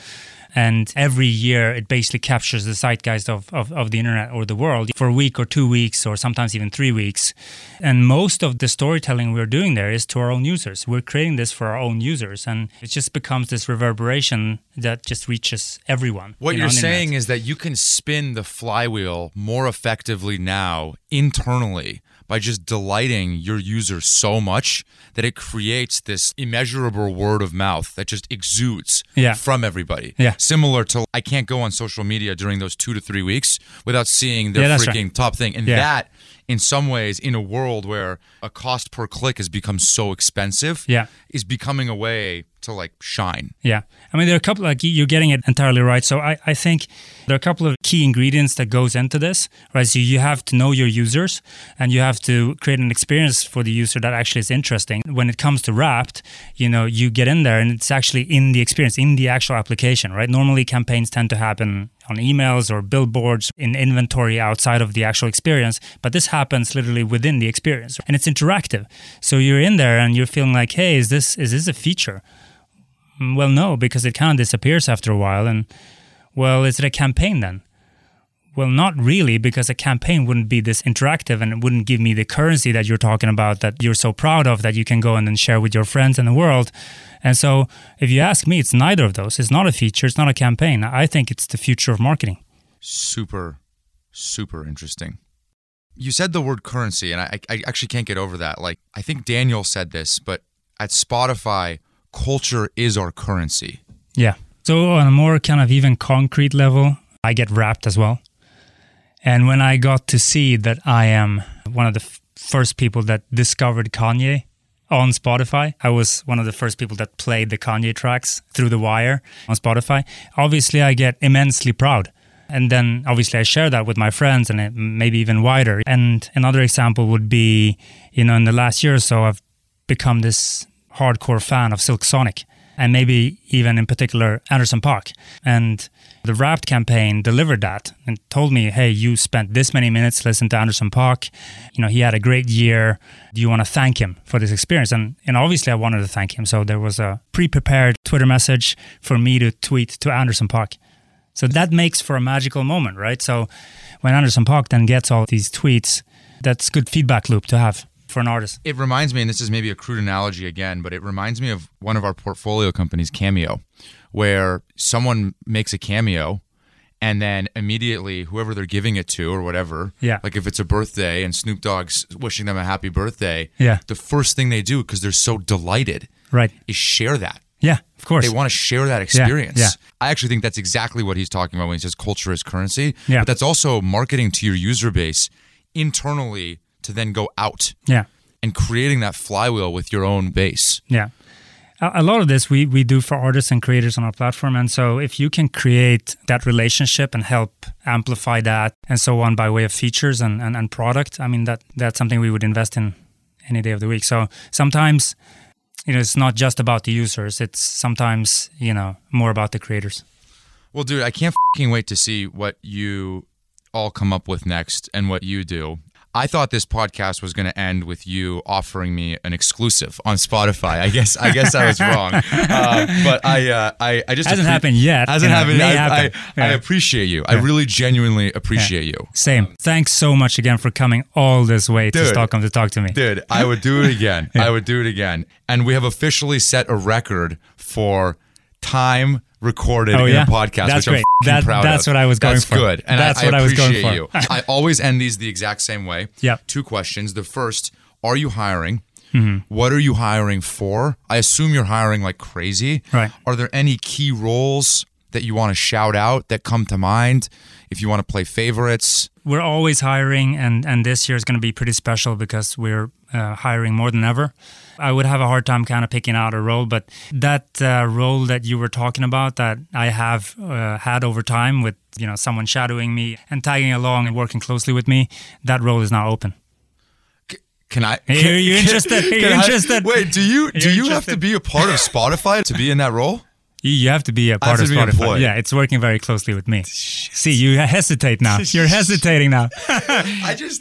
And every year, it basically captures the zeitgeist of the internet or the world for a week or 2 weeks or sometimes even 3 weeks. And most of the storytelling we're doing there is to our own users. We're creating this for our own users. And it just becomes this reverberation that just reaches everyone. What you're saying is that you can spin the flywheel more effectively now internally by just delighting your users so much that it creates this immeasurable word of mouth that just exudes from everybody. Yeah. Similar to, I can't go on social media during those 2 to 3 weeks without seeing their freaking top thing. And that, in some ways, in a world where a cost per click has become so expensive, is becoming a way to shine. Yeah. I mean, there are a couple, you're getting it entirely right. So I think there are a couple of key ingredients that goes into this, right? So you have to know your users, and you have to create an experience for the user that actually is interesting. When it comes to Wrapped, you get in there and it's actually in the experience, in the actual application, right? Normally campaigns tend to happen on emails or billboards in inventory outside of the actual experience. But this happens literally within the experience, and it's interactive. So you're in there and you're feeling like, hey, is this a feature? Well, no, because it kind of disappears after a while. And, well, is it a campaign then? Well, not really, because a campaign wouldn't be this interactive, and it wouldn't give me the currency that you're talking about, that you're so proud of, that you can go and then share with your friends and the world. And so if you ask me, it's neither of those. It's not a feature. It's not a campaign. I think it's the future of marketing. Super, super interesting. You said the word currency, and I actually can't get over that. I think Daniel said this, but at Spotify, culture is our currency. Yeah. So on a more kind of even concrete level, I get Wrapped as well. And when I got to see that I am one of the first people that discovered Kanye, on Spotify. I was one of the first people that played the Kanye tracks through the wire on Spotify. Obviously, I get immensely proud. And then obviously I share that with my friends and maybe even wider. And another example would be, you know, in the last year or so, I've become this hardcore fan of Silk Sonic and maybe even in particular Anderson .Paak. And the Wrapped campaign delivered that and told me, hey, you spent this many minutes listening to Anderson .Paak. You know, he had a great year. Do you want to thank him for this experience? And obviously I wanted to thank him. So there was a pre-prepared Twitter message for me to tweet to Anderson .Paak. So that makes for a magical moment, right? So when Anderson .Paak then gets all these tweets, that's good feedback loop to have for an artist. It reminds me, and this is maybe a crude analogy again, but it reminds me of one of our portfolio companies, Cameo, where someone makes a cameo and then immediately whoever they're giving it to or whatever, like if it's a birthday and Snoop Dogg's wishing them a happy birthday, the first thing they do, because they're so delighted, is share that. Yeah, of course. They want to share that experience. Yeah. I actually think that's exactly what he's talking about when he says culture is currency. Yeah. But that's also marketing to your user base internally to then go out and creating that flywheel with your own base. Yeah. A lot of this we do for artists and creators on our platform. And so if you can create that relationship and help amplify that and so on by way of features and product, I mean, that's something we would invest in any day of the week. So sometimes, you know, it's not just about the users. It's sometimes, you know, more about the creators. Well, dude, I can't fucking wait to see what you all come up with next and what you do. I thought this podcast was going to end with you offering me an exclusive on Spotify. I guess I was wrong. But I just... Hasn't happened yet. I appreciate you. Yeah. I really genuinely appreciate you. Same. Thanks so much again for coming all this way to Stockholm to talk to me. Dude, I would do it again. I would do it again. And we have officially set a record for time recorded in a podcast, that's which I'm proud of. That's what I was going for. That's good. And that's what I was going for. You. I always end these the exact same way. Yep. Two questions. The first, are you hiring? Mm-hmm. What are you hiring for? I assume you're hiring like crazy. Right. Are there any key roles that you want to shout out that come to mind if you want to play favorites? We're always hiring, and this year is going to be pretty special because we're hiring more than ever. I would have a hard time kind of picking out a role, but that role that you were talking about that I have had over time with, you know, someone shadowing me and tagging along and working closely with me, that role is now open. Are you interested? Wait, do you have to be a part of Spotify to be in that role? You have to be a part of Spotify. Employed. Yeah, it's working very closely with me. Shit. See, you hesitate now. You're hesitating now.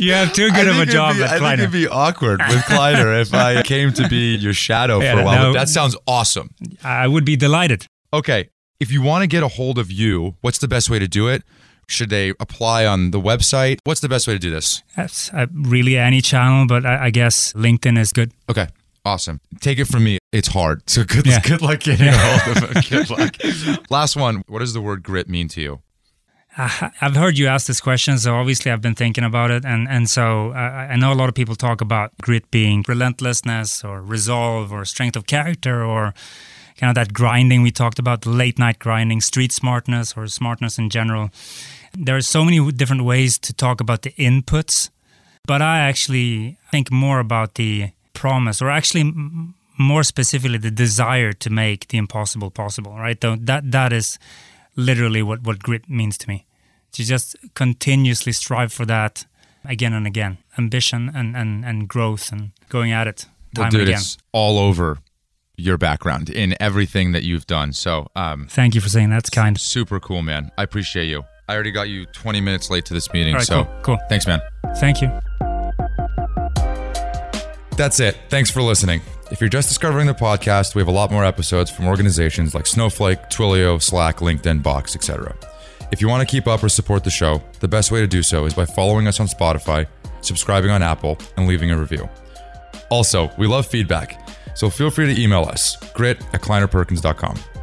You have too good of a job with Kleiner. I think it'd be awkward with Kleiner if I came to be your shadow for a while. No, that sounds awesome. I would be delighted. Okay, if you want to get a hold of you, what's the best way to do it? Should they apply on the website? What's the best way to do this? That's, really any channel, but I guess LinkedIn is good. Okay. Awesome. Take it from me. It's hard. So good luck getting all of it. Good luck. Last one. What does the word grit mean to you? I've heard you ask this question, so obviously I've been thinking about it. And so I know a lot of people talk about grit being relentlessness or resolve or strength of character or kind of that grinding we talked about, late night grinding, street smartness or smartness in general. There are so many different ways to talk about the inputs, but I actually think more about the promise, or actually more specifically the desire to make the impossible possible, right? That is literally what grit means to me. To just continuously strive for that again and again. Ambition and growth and going at it time and again. It's all over your background in everything that you've done. So thank you for saying that's kind. Super cool, man. I appreciate you. I already got you 20 minutes late to this meeting. All right, so cool. Thanks, man. Thank you. That's it. Thanks for listening. If you're just discovering the podcast, we have a lot more episodes from organizations like Snowflake, Twilio, Slack, LinkedIn, Box, etc. If you want to keep up or support the show, the best way to do so is by following us on Spotify, subscribing on Apple, and leaving a review. Also, we love feedback, so feel free to email us, grit@kleinerperkins.com.